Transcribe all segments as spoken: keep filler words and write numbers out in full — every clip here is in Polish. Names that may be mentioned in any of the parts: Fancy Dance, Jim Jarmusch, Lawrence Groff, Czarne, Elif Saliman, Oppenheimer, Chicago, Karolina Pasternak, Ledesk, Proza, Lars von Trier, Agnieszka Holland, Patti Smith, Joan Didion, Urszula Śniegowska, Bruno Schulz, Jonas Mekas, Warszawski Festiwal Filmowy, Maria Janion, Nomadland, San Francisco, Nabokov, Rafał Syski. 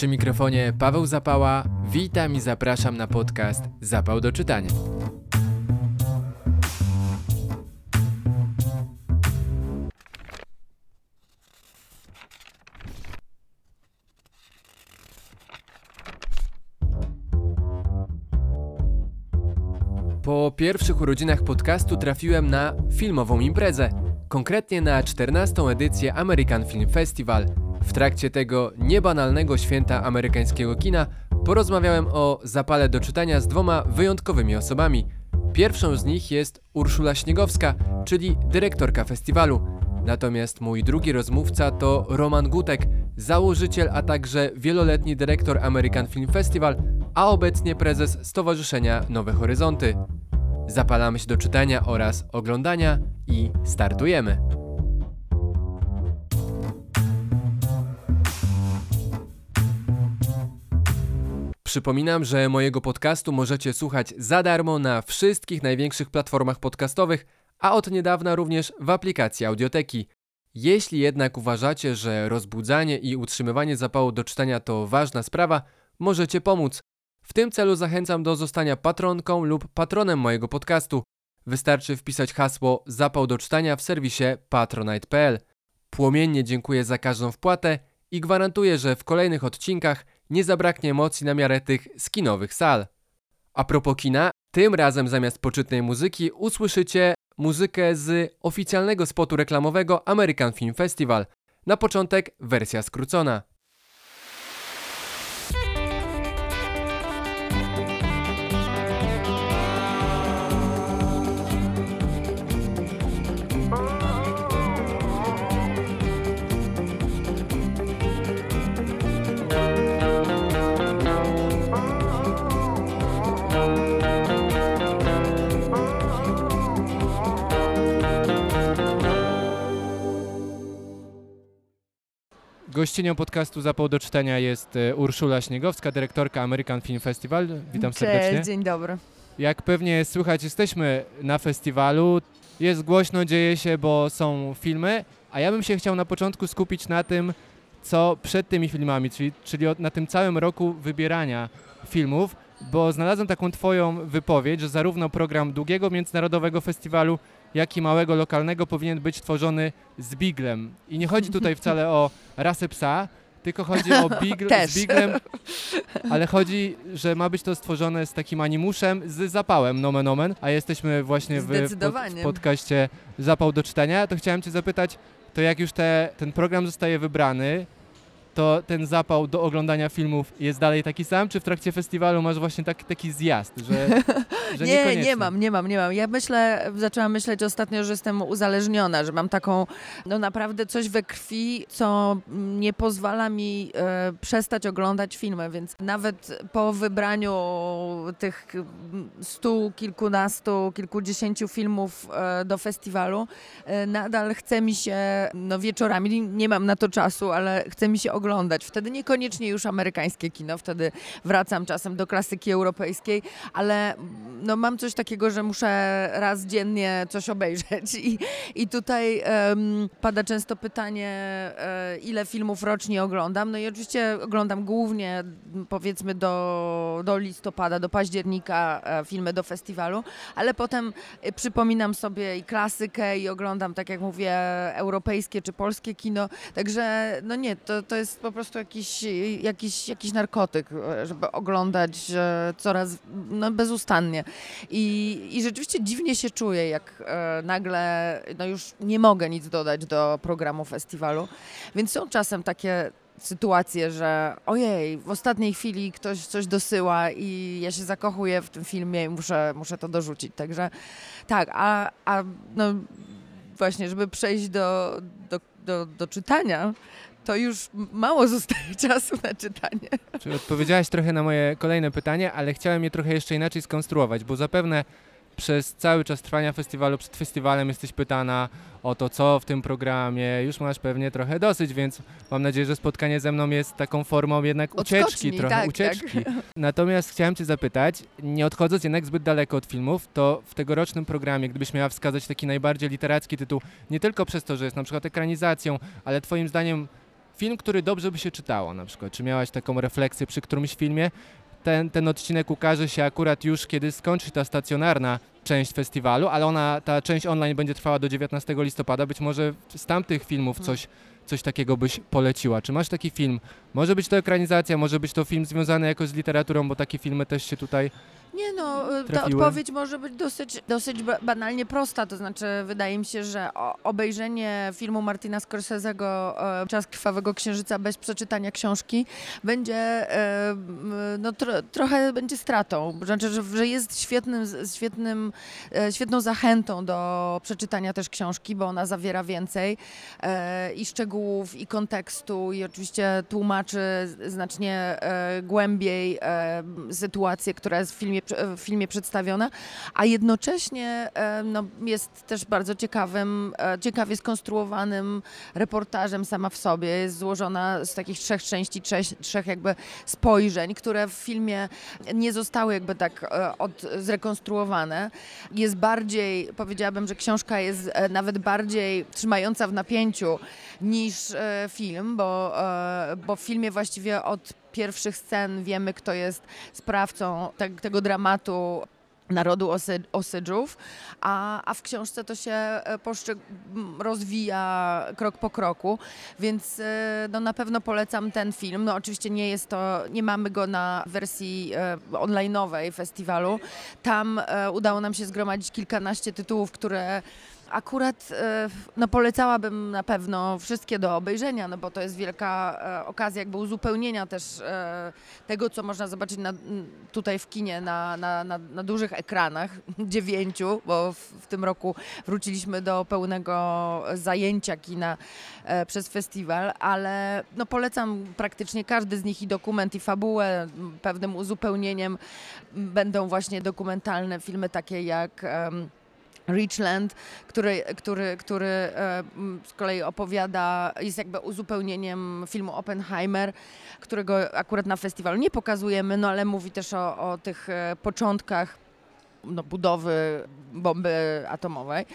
Przy mikrofonie Paweł Zapała, witam i zapraszam na podcast Zapał do czytania. Po pierwszych urodzinach podcastu trafiłem na filmową imprezę, konkretnie na czternastą edycję American Film Festival. W trakcie tego niebanalnego święta amerykańskiego kina porozmawiałem o zapale do czytania z dwoma wyjątkowymi osobami. Pierwszą z nich jest Urszula Śniegowska, czyli dyrektorka festiwalu. Natomiast mój drugi rozmówca to Roman Gutek, założyciel, a także wieloletni dyrektor American Film Festival, a obecnie prezes Stowarzyszenia Nowe Horyzonty. Zapalamy się do czytania oraz oglądania i startujemy! Przypominam, że mojego podcastu możecie słuchać za darmo na wszystkich największych platformach podcastowych, a od niedawna również w aplikacji Audioteki. Jeśli jednak uważacie, że rozbudzanie i utrzymywanie zapału do czytania to ważna sprawa, możecie pomóc. W tym celu zachęcam do zostania patronką lub patronem mojego podcastu. Wystarczy wpisać hasło zapał do czytania w serwisie patronite kropka p l. Płomiennie dziękuję za każdą wpłatę i gwarantuję, że w kolejnych odcinkach nie zabraknie emocji na miarę tych skinowych sal. A propos kina, tym razem zamiast poczytnej muzyki usłyszycie muzykę z oficjalnego spotu reklamowego American Film Festival. Na początek wersja skrócona. Gościnią podcastu Zapał do czytania jest Urszula Śniegowska, dyrektorka American Film Festival. Witam serdecznie. Cześć, dzień dobry. Jak pewnie słychać, jesteśmy na festiwalu. Jest głośno, dzieje się, bo są filmy, a ja bym się chciał na początku skupić na tym, co przed tymi filmami, czyli, czyli na tym całym roku wybierania filmów, bo znalazłem taką twoją wypowiedź, że zarówno program długiego międzynarodowego festiwalu, jak i małego, lokalnego powinien być tworzony z biglem. I nie chodzi tutaj wcale o rasę psa, tylko chodzi o bigl z biglem, ale chodzi, że ma być to stworzone z takim animuszem, z zapałem, nomen omen, a jesteśmy właśnie w, pod, w podcaście Zapał do czytania. To chciałem cię zapytać, to jak już te, ten program zostaje wybrany, to ten zapał do oglądania filmów jest dalej taki sam, czy w trakcie festiwalu masz właśnie taki, taki zjazd, że, że nie, nie mam, nie mam, nie mam. Ja myślę, zaczęłam myśleć ostatnio, że jestem uzależniona, że mam taką, no naprawdę coś we krwi, co nie pozwala mi e, przestać oglądać filmy, więc nawet po wybraniu tych stu, kilkunastu, kilkudziesięciu filmów e, do festiwalu, e, nadal chce mi się, no wieczorami, nie mam na to czasu, ale chce mi się oglądać Oglądać. Wtedy niekoniecznie już amerykańskie kino, wtedy wracam czasem do klasyki europejskiej, ale no mam coś takiego, że muszę raz dziennie coś obejrzeć i, i tutaj um, pada często pytanie, ile filmów rocznie oglądam, no i oczywiście oglądam głównie, powiedzmy do, do listopada, do października filmy do festiwalu, ale potem przypominam sobie i klasykę i oglądam, tak jak mówię, europejskie czy polskie kino, także no nie, to, to jest To jest po prostu jakiś, jakiś, jakiś narkotyk, żeby oglądać coraz no, bezustannie. I, i rzeczywiście dziwnie się czuję, jak nagle no już nie mogę nic dodać do programu festiwalu. Więc są czasem takie sytuacje, że ojej, w ostatniej chwili ktoś coś dosyła i ja się zakochuję w tym filmie i muszę, muszę to dorzucić. Także tak, a, a no właśnie, żeby przejść do, do, do, do czytania, to już mało zostaje czasu na czytanie. Czyli odpowiedziałaś trochę na moje kolejne pytanie, ale chciałem je trochę jeszcze inaczej skonstruować, bo zapewne przez cały czas trwania festiwalu, przed festiwalem jesteś pytana o to, co w tym programie, już masz pewnie trochę dosyć, więc mam nadzieję, że spotkanie ze mną jest taką formą jednak ucieczki, Odskoczni, trochę tak, ucieczki. Tak. Natomiast chciałem cię zapytać, nie odchodząc jednak zbyt daleko od filmów, to w tegorocznym programie, gdybyś miała wskazać taki najbardziej literacki tytuł, nie tylko przez to, że jest na przykład ekranizacją, ale twoim zdaniem film, który dobrze by się czytało na przykład? Czy miałaś taką refleksję przy którymś filmie? Ten, ten odcinek ukaże się akurat już, kiedy skończy ta stacjonarna część festiwalu, ale ona, ta część online będzie trwała do dziewiętnastego listopada. Być może z tamtych filmów coś, coś takiego byś poleciła. Czy masz taki film? Może być to ekranizacja, może być to film związany jakoś z literaturą, bo takie filmy też się tutaj... Nie no, ta odpowiedź może być dosyć, dosyć banalnie prosta, to znaczy wydaje mi się, że obejrzenie filmu Martina Scorsese'ego Czas Krwawego Księżyca bez przeczytania książki będzie no, tro, trochę będzie stratą, znaczy, że jest świetnym, świetnym, świetną zachętą do przeczytania też książki, bo ona zawiera więcej i szczegółów, i kontekstu, i oczywiście tłumaczy znacznie głębiej sytuację, która jest w filmie w filmie przedstawiona, a jednocześnie no, jest też bardzo ciekawym, ciekawie skonstruowanym reportażem sama w sobie. Jest złożona z takich trzech części, trzech, trzech jakby spojrzeń, które w filmie nie zostały jakby tak od, zrekonstruowane. Jest bardziej, powiedziałabym, że książka jest nawet bardziej trzymająca w napięciu niż film, bo, bo w filmie właściwie od pierwszych scen wiemy, kto jest sprawcą te, tego dramatu narodu osy, Osydżów, a, a w książce to się poszczy, rozwija krok po kroku, więc no, na pewno polecam ten film. No, oczywiście nie jest to, nie mamy go na wersji e, online'owej festiwalu. Tam e, udało nam się zgromadzić kilkanaście tytułów, które akurat no, polecałabym na pewno wszystkie do obejrzenia, no bo to jest wielka okazja jakby uzupełnienia też tego, co można zobaczyć na, tutaj w kinie na, na, na, na dużych ekranach, dziewięciu, bo w, w tym roku wróciliśmy do pełnego zajęcia kina przez festiwal, ale no, polecam praktycznie każdy z nich i dokument, i fabułę. Pewnym uzupełnieniem będą właśnie dokumentalne filmy takie jak Richland, który, który, który z kolei opowiada, jest jakby uzupełnieniem filmu Oppenheimer, którego akurat na festiwalu nie pokazujemy, no ale mówi też o, o tych początkach no, budowy bomby atomowej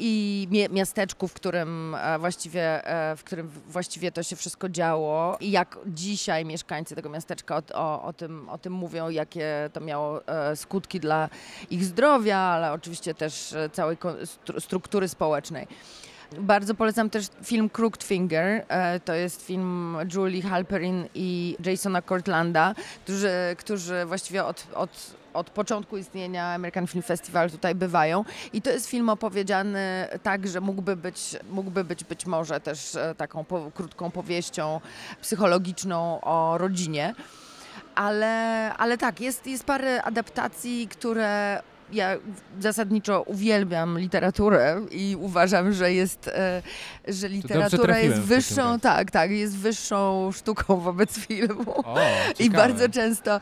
i miasteczku, w którym właściwie, w którym właściwie to się wszystko działo i jak dzisiaj mieszkańcy tego miasteczka o, o, o, tym, o tym mówią, jakie to miało skutki dla ich zdrowia, ale oczywiście też całej struktury społecznej. Bardzo polecam też film Crooked Finger, to jest film Julie Halperin i Jasona Cortlanda, którzy, którzy właściwie od, od, od początku istnienia American Film Festival tutaj bywają i to jest film opowiedziany tak, że mógłby być, mógłby być, być może też taką po, krótką powieścią psychologiczną o rodzinie, ale, ale tak, jest, jest parę adaptacji, które... Ja zasadniczo uwielbiam literaturę i uważam, że jest, że literatura jest wyższą, tak, tak, jest wyższą sztuką wobec filmu. O, i bardzo często,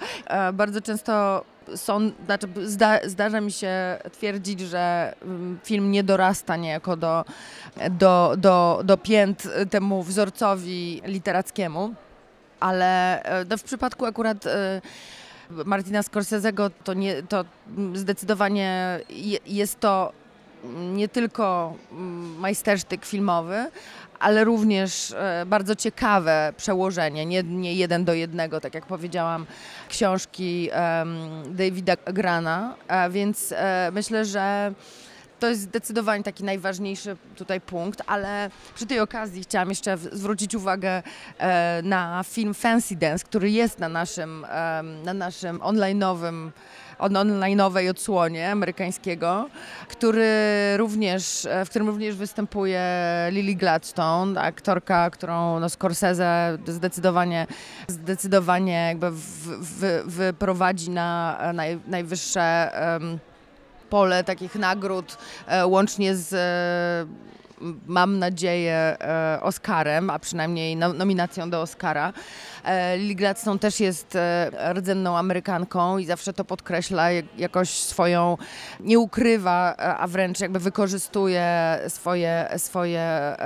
bardzo często są, znaczy zda, zdarza mi się twierdzić, że film nie dorasta niejako do, do, do, do pięt temu wzorcowi literackiemu, ale no, w przypadku akurat Martina Scorsese'ego to, nie, to zdecydowanie je, jest to nie tylko majstersztyk filmowy, ale również bardzo ciekawe przełożenie, nie, nie jeden do jednego, tak jak powiedziałam, książki um, Davida Grana, a więc e, myślę, że to jest zdecydowanie taki najważniejszy tutaj punkt, ale przy tej okazji chciałam jeszcze zwrócić uwagę na film Fancy Dance, który jest na naszym, na naszym online'owym, online'owej odsłonie amerykańskiego, który również, w którym również występuje Lily Gladstone, aktorka, którą no Scorsese zdecydowanie, zdecydowanie jakby wyprowadzi na naj, najwyższe um, pole takich nagród, łącznie z, mam nadzieję, Oscarem, a przynajmniej nominacją do Oscara. Lily Gladstone też jest rdzenną Amerykanką i zawsze to podkreśla, jakoś swoją, nie ukrywa, a wręcz jakby wykorzystuje swoje, swoje,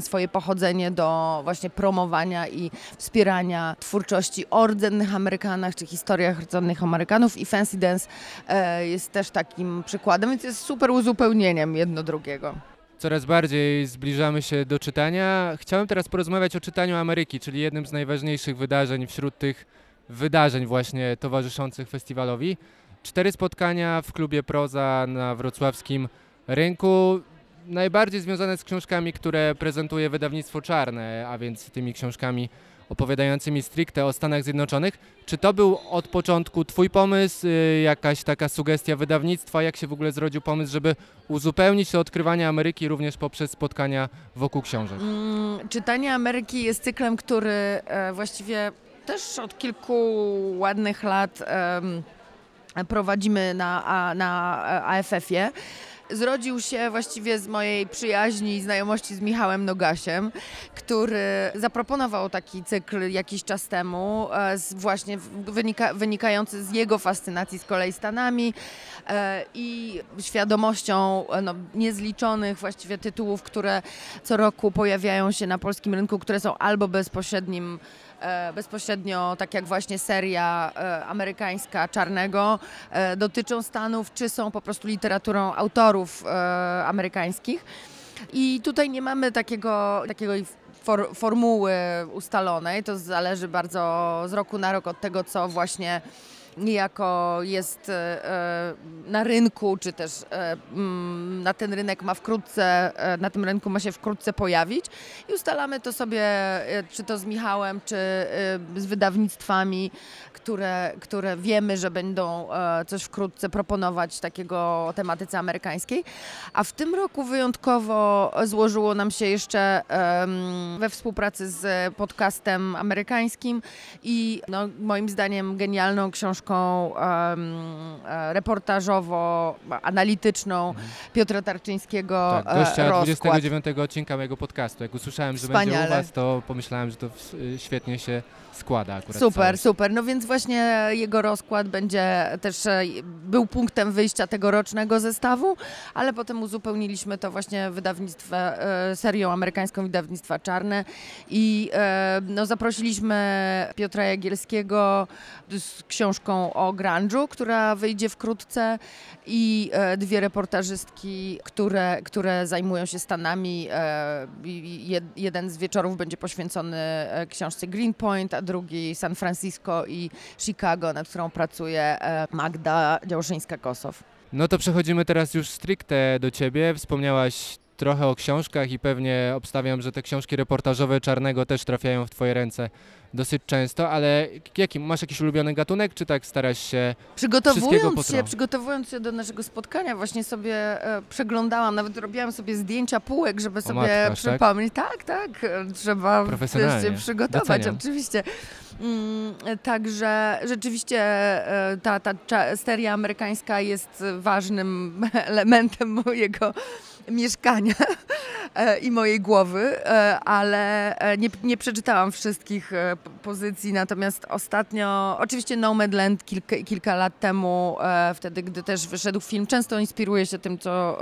swoje pochodzenie do właśnie promowania i wspierania twórczości o rdzennych Amerykanach, czy historiach rdzennych Amerykanów, i Fancy Dance jest też takim przykładem, więc jest super uzupełnieniem jedno drugiego. coraz bardziej zbliżamy się do czytania. Chciałem teraz porozmawiać o Czytaniu Ameryki, czyli jednym z najważniejszych wydarzeń wśród tych wydarzeń właśnie towarzyszących festiwalowi. Cztery spotkania w klubie Proza na wrocławskim rynku, najbardziej związane z książkami, które prezentuje wydawnictwo Czarne, a więc tymi książkami opowiadającymi stricte o Stanach Zjednoczonych. Czy to był od początku twój pomysł, jakaś taka sugestia wydawnictwa? Jak się w ogóle zrodził pomysł, żeby uzupełnić to odkrywanie Ameryki również poprzez spotkania wokół książek? Hmm, Czytanie Ameryki jest cyklem, który e, właściwie też od kilku ładnych lat e, prowadzimy na, a, na A F F-ie. Zrodził się właściwie z mojej przyjaźni i znajomości z Michałem Nogasiem, który zaproponował taki cykl jakiś czas temu, właśnie wynika, wynikający z jego fascynacji z kolei Stanami i świadomością no, niezliczonych właściwie tytułów, które co roku pojawiają się na polskim rynku, które są albo bezpośrednim bezpośrednio, tak jak właśnie seria amerykańska Czarnego, dotyczą Stanów, czy są po prostu literaturą autorów amerykańskich. I tutaj nie mamy takiego, takiego for, formuły ustalonej, to zależy bardzo z roku na rok od tego, co właśnie niejako jest na rynku, czy też na ten rynek ma wkrótce, na tym rynku ma się wkrótce pojawić i ustalamy to sobie, czy to z Michałem, czy z wydawnictwami, które, które wiemy, że będą coś wkrótce proponować takiego o tematyce amerykańskiej. A w tym roku wyjątkowo złożyło nam się jeszcze we współpracy z podcastem amerykańskim i no, moim zdaniem genialną książką reportażowo-analityczną Piotra Tarczyńskiego, tak, gościa Rozkład. dwudziestego dziewiątego odcinka mojego podcastu. Jak usłyszałem, że Wspaniale. będzie u was, to pomyślałem, że to świetnie się składa akurat. Super, całość. super. No więc właśnie jego Rozkład będzie też, był punktem wyjścia tegorocznego zestawu, ale potem uzupełniliśmy to właśnie wydawnictwem, serią amerykańską wydawnictwa Czarne i no, zaprosiliśmy Piotra Jagielskiego z książką o grunge'u, która wyjdzie wkrótce i e, dwie reportażystki, które, które zajmują się Stanami. E, jed, jeden z wieczorów będzie poświęcony książce Green Point, a drugi San Francisco i Chicago, nad którą pracuje e, Magda Działszyńska-Kosow. No to przechodzimy teraz już stricte do ciebie. Wspomniałaś trochę o książkach i pewnie obstawiam, że te książki reportażowe Czarnego też trafiają w twoje ręce dosyć często, ale jaki, masz jakiś ulubiony gatunek, czy tak starasz się przygotowując się, przygotowując się do naszego spotkania, właśnie sobie e, przeglądałam, nawet robiłam sobie zdjęcia półek, żeby o sobie matka, przypomnieć. Tak, tak, tak trzeba się przygotować, Doceniam. oczywiście. Mm, także rzeczywiście e, ta, ta cza, seria amerykańska jest ważnym elementem mojego mieszkania i mojej głowy, ale nie, nie przeczytałam wszystkich pozycji, natomiast ostatnio, oczywiście Nomadland kilka, kilka lat temu, wtedy gdy też wyszedł film, często inspiruję się tym, co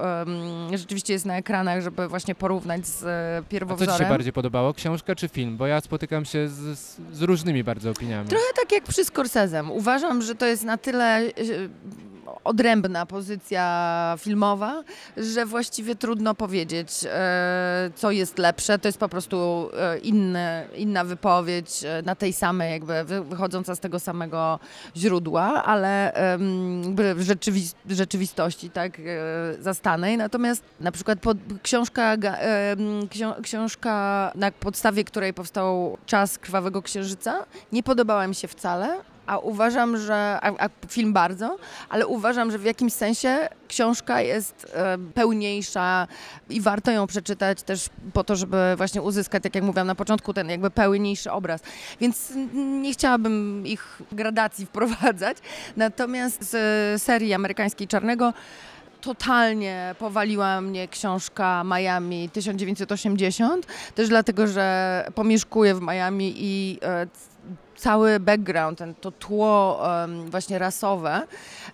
um, rzeczywiście jest na ekranach, żeby właśnie porównać z pierwowzorem. A co ci się bardziej podobało, książka czy film? Bo ja spotykam się z, z różnymi bardzo opiniami. Trochę tak jak przy Scorsese'em. Uważam, że to jest na tyle odrębna pozycja filmowa, że właściwie trudno powiedzieć, co jest lepsze. To jest po prostu inny, inna wypowiedź na tej samej, jakby wychodząca z tego samego źródła, ale w rzeczywi- rzeczywistości tak zastanej. Natomiast na przykład pod, książka, ksi- książka, na podstawie której powstał Czas Krwawego Księżyca, nie podobała mi się wcale. A uważam, że, a, a film bardzo, ale uważam, że w jakimś sensie książka jest e, pełniejsza i warto ją przeczytać też po to, żeby właśnie uzyskać, tak jak mówiłam na początku, ten jakby pełniejszy obraz. Więc nie chciałabym ich gradacji wprowadzać. Natomiast z serii amerykańskiej Czarnego totalnie powaliła mnie książka Miami tysiąc dziewięćset osiemdziesiąt, też dlatego, że pomieszkuję w Miami i e, cały background, ten, to tło um, właśnie rasowe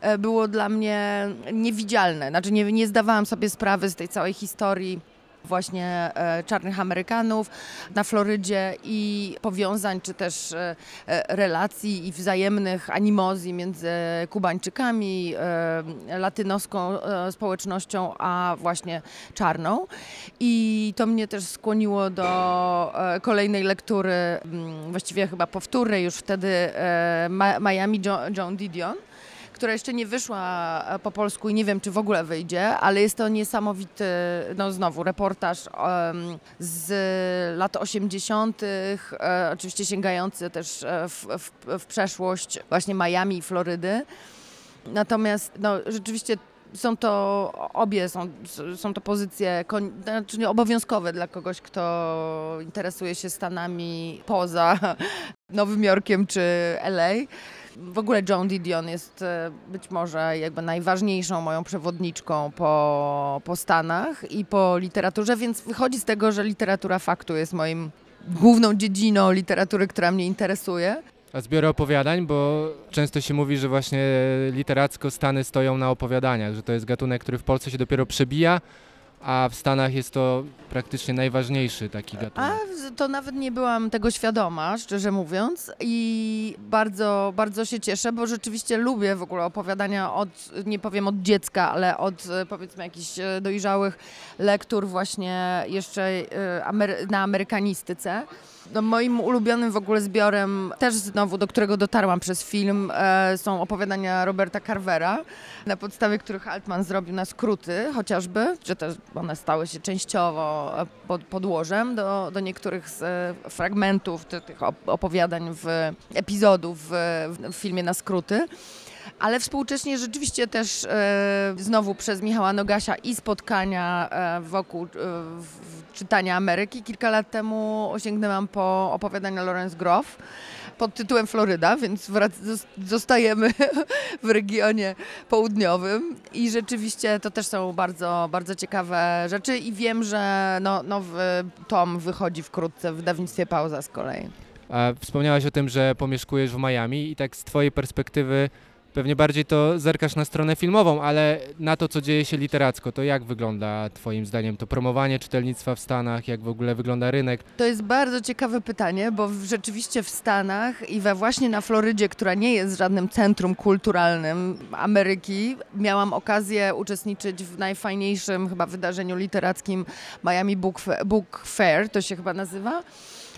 e, było dla mnie niewidzialne. Znaczy nie, nie zdawałam sobie sprawy z tej całej historii właśnie czarnych Amerykanów na Florydzie i powiązań, czy też relacji i wzajemnych animozji między Kubańczykami, latynoską społecznością, a właśnie czarną. I to mnie też skłoniło do kolejnej lektury, właściwie chyba powtórnej już wtedy, Miami Joan Didion, która jeszcze nie wyszła po polsku i nie wiem, czy w ogóle wyjdzie, ale jest to niesamowity, no znowu, reportaż z lat osiemdziesiątych, oczywiście sięgający też w, w, w przeszłość właśnie Miami i Florydy. Natomiast no, rzeczywiście są to obie, są, są to pozycje znaczy obowiązkowe dla kogoś, kto interesuje się Stanami poza Nowym Jorkiem czy L A. W ogóle Joan Didion jest być może jakby najważniejszą moją przewodniczką po, po Stanach i po literaturze, więc wychodzi z tego, że literatura faktu jest moim główną dziedziną literatury, która mnie interesuje. A zbiory opowiadań, bo często się mówi, że właśnie literacko Stany stoją na opowiadaniach, że to jest gatunek, który w Polsce się dopiero przebija, a w Stanach jest to praktycznie najważniejszy taki gatunek. A to nawet nie byłam tego świadoma, szczerze mówiąc, i bardzo, bardzo się cieszę, bo rzeczywiście lubię w ogóle opowiadania od, nie powiem od dziecka, ale od powiedzmy jakichś dojrzałych lektur właśnie jeszcze na amerykanistyce. No, moim ulubionym w ogóle zbiorem, też znowu, do którego dotarłam przez film, e, są opowiadania Roberta Carvera, na podstawie których Altman zrobił na skróty chociażby, że też one stały się częściowo pod, podłożem do, do niektórych z e, fragmentów ty, tych opowiadań, w, epizodów w, w filmie na skróty. Ale współcześnie rzeczywiście też e, znowu przez Michała Nogasia i spotkania e, wokół e, Czytania Ameryki kilka lat temu osiągnęłam po opowiadania Lawrence Groff pod tytułem Floryda, więc zostajemy w regionie południowym i rzeczywiście to też są bardzo, bardzo ciekawe rzeczy i wiem, że no, nowy tom wychodzi wkrótce w wydawnictwie Pauza z kolei. A wspomniałaś o tym, że pomieszkujesz w Miami i tak z twojej perspektywy pewnie bardziej to zerkasz na stronę filmową, ale na to, co dzieje się literacko, to jak wygląda twoim zdaniem to promowanie czytelnictwa w Stanach, jak w ogóle wygląda rynek? To jest bardzo ciekawe pytanie, bo rzeczywiście w Stanach i we właśnie na Florydzie, która nie jest żadnym centrum kulturalnym Ameryki, miałam okazję uczestniczyć w najfajniejszym chyba wydarzeniu literackim Miami Book, Book Fair, to się chyba nazywa.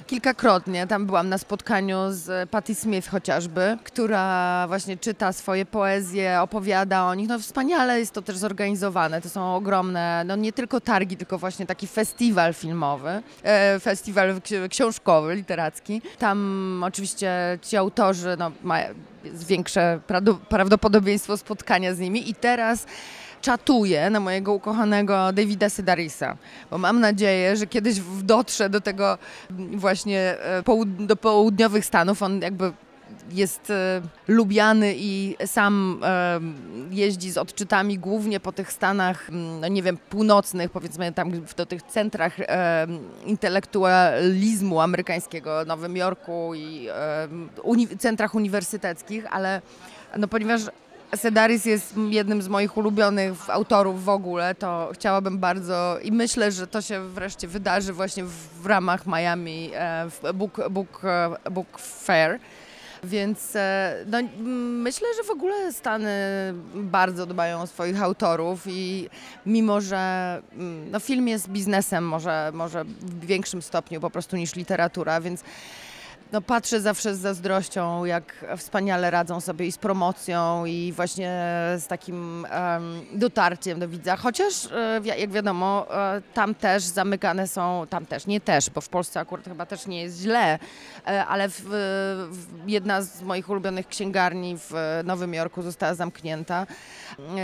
Kilkakrotnie tam byłam na spotkaniu z Patti Smith chociażby, która właśnie czyta swoje poezje, opowiada o nich. No wspaniale jest to też zorganizowane. To są ogromne, no nie tylko targi, tylko właśnie taki festiwal filmowy, festiwal książkowy, literacki. Tam oczywiście ci autorzy, no mają większe prawdopodobieństwo spotkania z nimi i teraz czatuję na mojego ukochanego Davida Sedarisa, bo mam nadzieję, że kiedyś dotrze do tego właśnie do południowych Stanów. On jakby jest lubiany i sam jeździ z odczytami głównie po tych Stanach, no nie wiem, północnych, powiedzmy tam do tych centrach intelektualizmu amerykańskiego, Nowym Jorku i centrach uniwersyteckich, ale no ponieważ Sedaris jest jednym z moich ulubionych autorów w ogóle, to chciałabym bardzo i myślę, że to się wreszcie wydarzy właśnie w ramach Miami Book, Book, Book Fair. Więc no, myślę, że w ogóle Stany bardzo dbają o swoich autorów i mimo, że no, film jest biznesem może, może w większym stopniu po prostu niż literatura, więc no, patrzę zawsze z zazdrością, jak wspaniale radzą sobie i z promocją i właśnie z takim um, dotarciem do widza, chociaż jak wiadomo tam też zamykane są, tam też, nie też, bo w Polsce akurat chyba też nie jest źle, ale w, w jedna z moich ulubionych księgarni w Nowym Jorku została zamknięta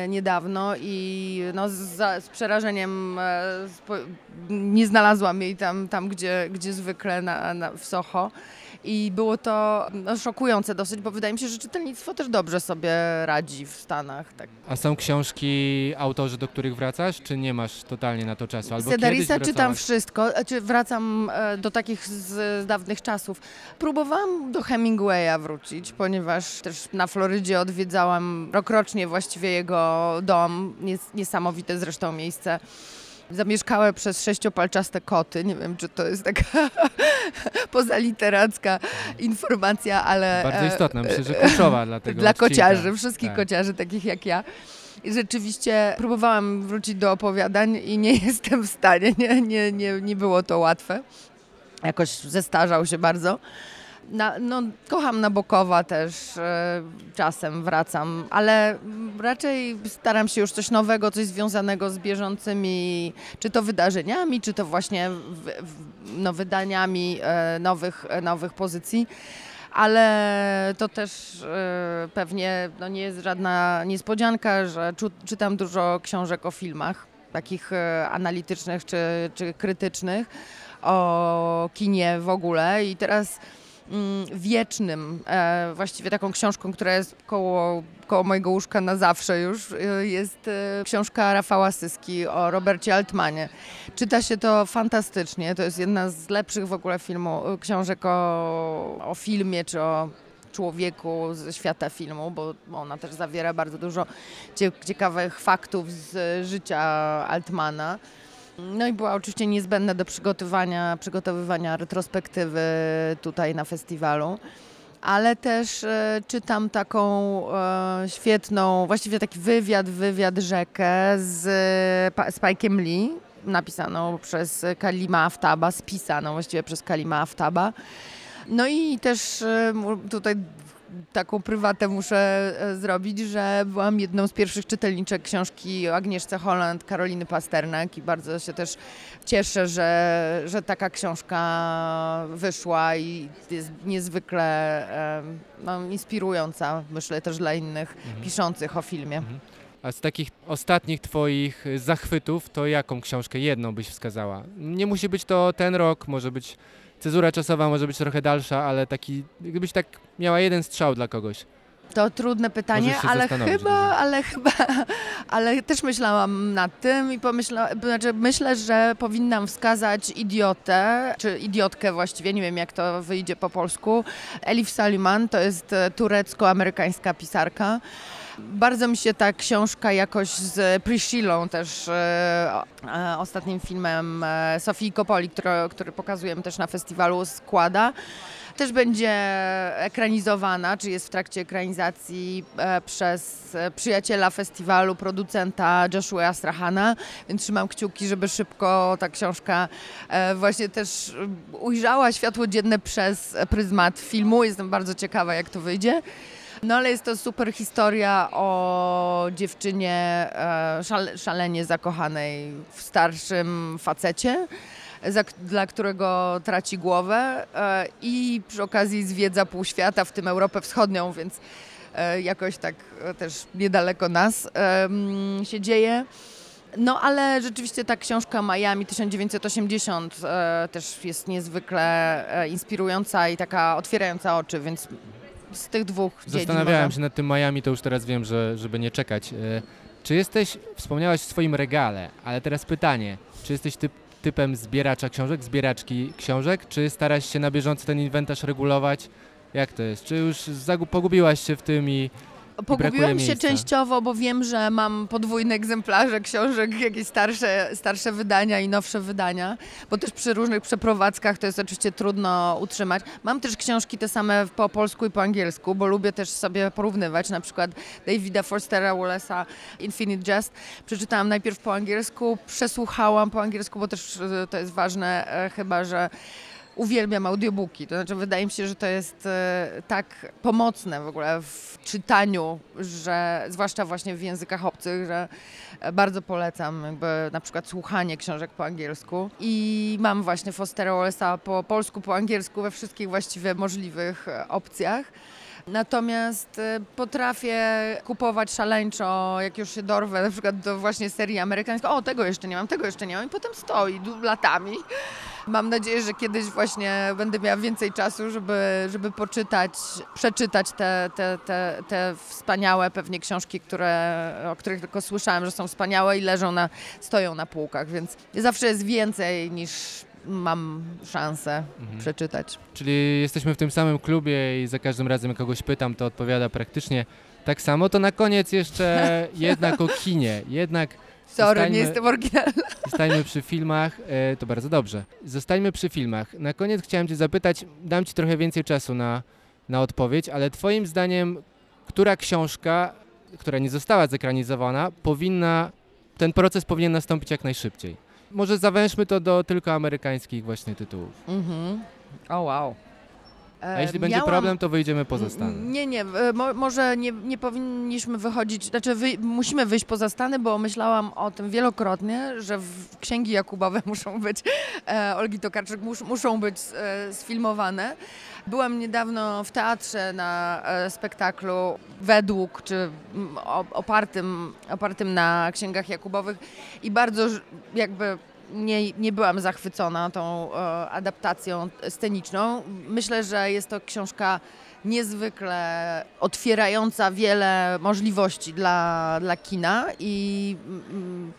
niedawno i no, z, z przerażeniem nie znalazłam jej tam, tam gdzie, gdzie zwykle na, na, w Soho. I było to no, szokujące dosyć, bo wydaje mi się, że czytelnictwo też dobrze sobie radzi w Stanach. Tak. A są książki, autorzy, do których wracasz, czy nie masz totalnie na to czasu? Albo Sedarisa czytam wszystko, czy wracam do takich z dawnych czasów. Próbowałam do Hemingwaya wrócić, ponieważ też na Florydzie odwiedzałam rokrocznie właściwie jego dom, nies- niesamowite zresztą miejsce. Zamieszkałe przez sześciopalczaste koty. Nie wiem, czy to jest taka pozaliteracka informacja, ale... Bardzo istotna, myślę, że kluczowa dla tego Dla odcinka. Kociarzy, wszystkich tak. kociarzy takich jak ja. I rzeczywiście próbowałam wrócić do opowiadań i nie jestem w stanie, nie, nie, nie, nie było to łatwe. Jakoś zestarzał się bardzo. Na, no, kocham Nabokowa też, e, czasem wracam, ale raczej staram się już coś nowego, coś związanego z bieżącymi, czy to wydarzeniami, czy to właśnie w, w, no, wydaniami e, nowych, e, nowych pozycji. Ale to też e, pewnie no, nie jest żadna niespodzianka, że czu, czytam dużo książek o filmach, takich e, analitycznych czy, czy krytycznych, o kinie w ogóle i teraz... Wiecznym, właściwie taką książką, która jest koło, koło mojego łóżka na zawsze już, jest książka Rafała Syski o Robercie Altmanie. Czyta się to fantastycznie, to jest jedna z lepszych w ogóle filmu, książek o, o filmie czy o człowieku ze świata filmu, bo ona też zawiera bardzo dużo ciekawych faktów z życia Altmana. No i była oczywiście niezbędna do przygotowania, przygotowywania retrospektywy tutaj na festiwalu, ale też e, czytam taką e, świetną, właściwie taki wywiad, wywiad rzekę z, z Pike'em Lee, napisaną przez Kalima Aftaba, spisaną właściwie przez Kalima Aftaba. No i też e, tutaj taką prywatę muszę zrobić, że byłam jedną z pierwszych czytelniczek książki o Agnieszce Holland, Karoliny Pasternak i bardzo się też cieszę, że, że taka książka wyszła i jest niezwykle no, inspirująca, myślę też dla innych mhm. piszących o filmie. Mhm. A z takich ostatnich twoich zachwytów, to jaką książkę jedną byś wskazała? Nie musi być to ten rok, może być... Cezura czasowa może być trochę dalsza, ale taki, gdybyś tak miała jeden strzał dla kogoś. To trudne pytanie, ale chyba, ale chyba, ale też myślałam nad tym i pomyślałam, znaczy myślę, że powinnam wskazać idiotę, czy idiotkę właściwie, nie wiem jak to wyjdzie po polsku. Elif Saliman to jest turecko-amerykańska pisarka. Bardzo mi się ta książka jakoś z Priscillą, też e, e, ostatnim filmem e, Sofii Coppoli, który, który pokazujemy też na festiwalu, składa. Też będzie ekranizowana, czy jest w trakcie ekranizacji e, przez przyjaciela festiwalu, producenta Joshua Astrahana, więc trzymam kciuki, żeby szybko ta książka e, właśnie też ujrzała światło dzienne przez pryzmat filmu. Jestem bardzo ciekawa, jak to wyjdzie. No ale jest to super historia o dziewczynie szale, szalenie zakochanej w starszym facecie, za, dla którego traci głowę i przy okazji zwiedza pół świata, w tym Europę Wschodnią, więc jakoś tak też niedaleko nas się dzieje. No ale rzeczywiście ta książka Miami tysiąc dziewięćset osiemdziesiąt też jest niezwykle inspirująca i taka otwierająca oczy, więc... Z tych dwóch dziedzin. Zastanawiałem się nad tym Miami, to już teraz wiem, że, żeby nie czekać. Czy jesteś, wspomniałaś w swoim regale, ale teraz pytanie, czy jesteś typ, typem zbieracza książek, zbieraczki książek, czy starasz się na bieżąco ten inwentarz regulować? Jak to jest? Czy już pogubiłaś się w tym i... Pogubiłam się częściowo, bo wiem, że mam podwójne egzemplarze książek, jakieś starsze, starsze wydania i nowsze wydania, bo też przy różnych przeprowadzkach to jest oczywiście trudno utrzymać. Mam też książki te same po polsku i po angielsku, bo lubię też sobie porównywać, na przykład Davida Forstera Wallace'a Infinite Jest przeczytałam najpierw po angielsku, przesłuchałam po angielsku, bo też to jest ważne, chyba że... Uwielbiam audiobooki, to znaczy wydaje mi się, że to jest e, tak pomocne w ogóle w czytaniu, że zwłaszcza właśnie w językach obcych, że e, bardzo polecam jakby na przykład słuchanie książek po angielsku i mam właśnie Forstera Wallace'a po polsku, po angielsku we wszystkich właściwie możliwych opcjach. Natomiast potrafię kupować szaleńczo, jak już się dorwę, na przykład do właśnie serii amerykańskiej. O, tego jeszcze nie mam, tego jeszcze nie mam i potem stoi latami. Mam nadzieję, że kiedyś właśnie będę miała więcej czasu, żeby, żeby poczytać, przeczytać te, te, te, te wspaniałe pewnie książki, które, o których tylko słyszałam, że są wspaniałe i leżą na, stoją na półkach, więc zawsze jest więcej niż... mam szansę mhm. przeczytać. Czyli jesteśmy w tym samym klubie i za każdym razem jak kogoś pytam, to odpowiada praktycznie tak samo. To na koniec jeszcze jednak o kinie. Jednak Sorry, zostańmy, nie jestem oryginalna. Zostańmy przy filmach, e, to bardzo dobrze. Zostańmy przy filmach. Na koniec chciałem Cię zapytać, dam Ci trochę więcej czasu na, na odpowiedź, ale Twoim zdaniem, która książka, która nie została zekranizowana, powinna, ten proces powinien nastąpić jak najszybciej? Może zawężmy to do tylko amerykańskich właśnie tytułów. Mhm. O wow. A jeśli będzie Miałam... problem, to wyjdziemy poza Stany. Nie, nie, mo- może nie, nie powinniśmy wychodzić, znaczy wy- musimy wyjść poza Stany, bo myślałam o tym wielokrotnie, że w Księgi Jakubowe muszą być, e, Olgi Tokarczuk mus- muszą być e, sfilmowane. Byłam niedawno w teatrze na e, spektaklu według, czy m, opartym, opartym na Księgach Jakubowych i bardzo jakby... Nie, nie byłam zachwycona tą e, adaptacją sceniczną. Myślę, że jest to książka niezwykle otwierająca wiele możliwości dla, dla kina i mm,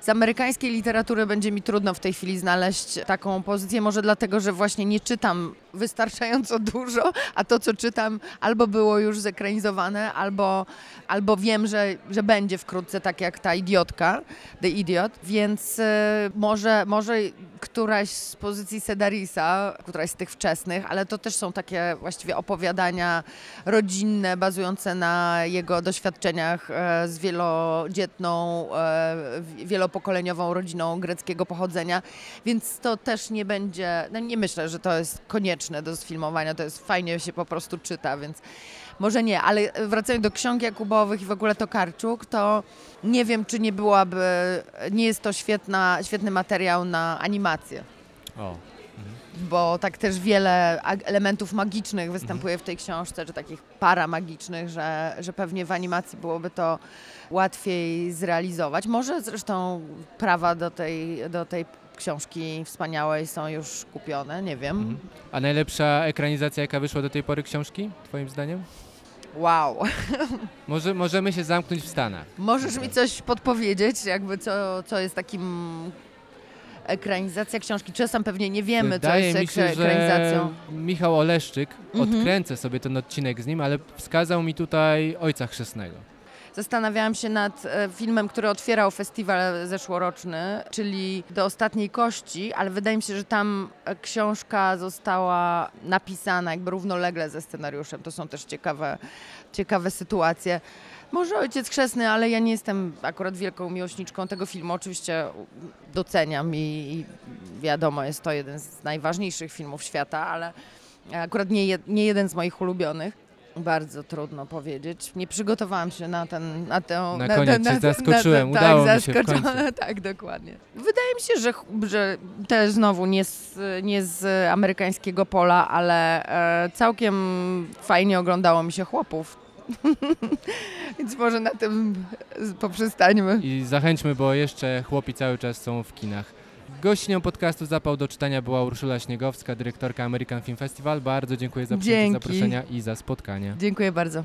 z amerykańskiej literatury będzie mi trudno w tej chwili znaleźć taką pozycję, może dlatego, że właśnie nie czytam wystarczająco dużo, a to, co czytam, albo było już zekranizowane, albo, albo wiem, że, że będzie wkrótce, tak jak ta idiotka, The Idiot, więc y, może, może któraś z pozycji Sedarisa, któraś z tych wczesnych, ale to też są takie właściwie opowiadania rodzinne, bazujące na jego doświadczeniach e, z wielodzietną, e, wielopokoleniową rodziną greckiego pochodzenia, więc to też nie będzie, no nie myślę, że to jest konieczne do sfilmowania, to jest fajnie się po prostu czyta, więc może nie, ale wracając do Ksiąg Jakubowych i w ogóle Tokarczuk, to nie wiem, czy nie byłaby, nie jest to świetna, świetny materiał na animację. O. Mhm. Bo tak też wiele elementów magicznych występuje mhm. w tej książce, czy takich paramagicznych, że, że pewnie w animacji byłoby to łatwiej zrealizować. Może zresztą prawa do tej, do tej książki wspaniałej są już kupione, nie wiem. Mhm. A najlepsza ekranizacja, jaka wyszła do tej pory książki, twoim zdaniem? Wow. Może, możemy się zamknąć w Stanach. Możesz mi coś podpowiedzieć, jakby co, co jest takim... Ekranizacja książki. Czasem pewnie nie wiemy, Wydaje co jest mi się, ekra- ekranizacją. Że Michał Oleszczyk, mhm. odkręcę sobie ten odcinek z nim, ale wskazał mi tutaj Ojca Chrzestnego. Zastanawiałam się nad filmem, który otwierał festiwal zeszłoroczny, czyli Do ostatniej kości, ale wydaje mi się, że tam książka została napisana jakby równolegle ze scenariuszem. To są też ciekawe, ciekawe sytuacje. Może Ojciec Chrzestny, ale ja nie jestem akurat wielką miłośniczką tego filmu. Oczywiście doceniam i, i wiadomo, jest to jeden z najważniejszych filmów świata, ale akurat nie, nie jeden z moich ulubionych. Bardzo trudno powiedzieć. Nie przygotowałam się na ten... Na, tę, na, na koniec na, na, zaskoczyłem, na ten, udało tak, mi się w końcu. Tak, dokładnie. Wydaje mi się, że, że też znowu nie z, nie z amerykańskiego pola, ale e, całkiem fajnie oglądało mi się Chłopów. Więc może na tym poprzestańmy. I zachęćmy, bo jeszcze Chłopi cały czas są w kinach. Gościnią podcastu Zapał do czytania była Urszula Śniegowska, dyrektorka American Film Festival. Bardzo dziękuję za przyjęcie zaproszenia i za spotkanie. Dziękuję bardzo.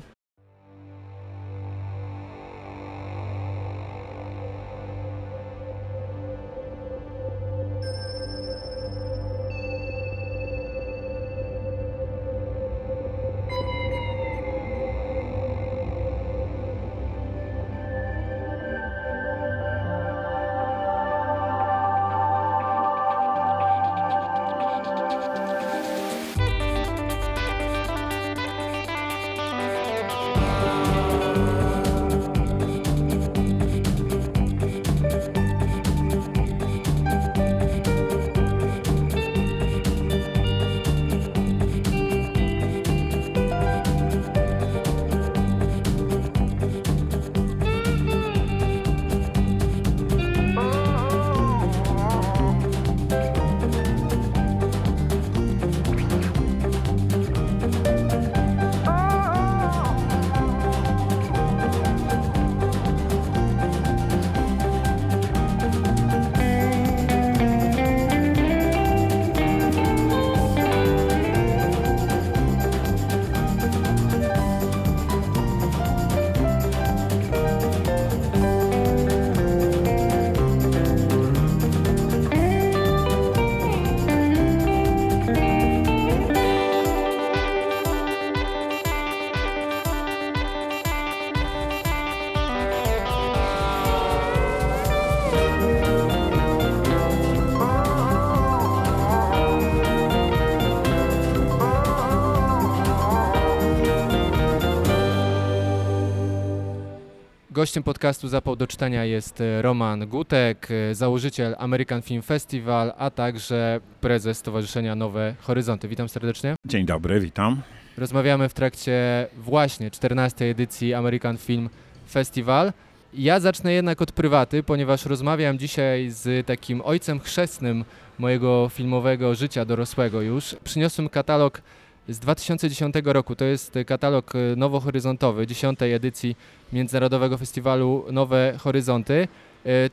Gościem podcastu Zapał do czytania jest Roman Gutek, założyciel American Film Festival, a także prezes Stowarzyszenia Nowe Horyzonty. Witam serdecznie. Dzień dobry, witam. Rozmawiamy w trakcie właśnie czternastej edycji American Film Festival. Ja zacznę jednak od prywaty, ponieważ rozmawiam dzisiaj z takim ojcem chrzestnym mojego filmowego życia dorosłego już. Przyniosłem katalog z dwa tysiące dziesiątego roku, to jest katalog nowohoryzontowy, dziesiątej edycji Międzynarodowego Festiwalu Nowe Horyzonty.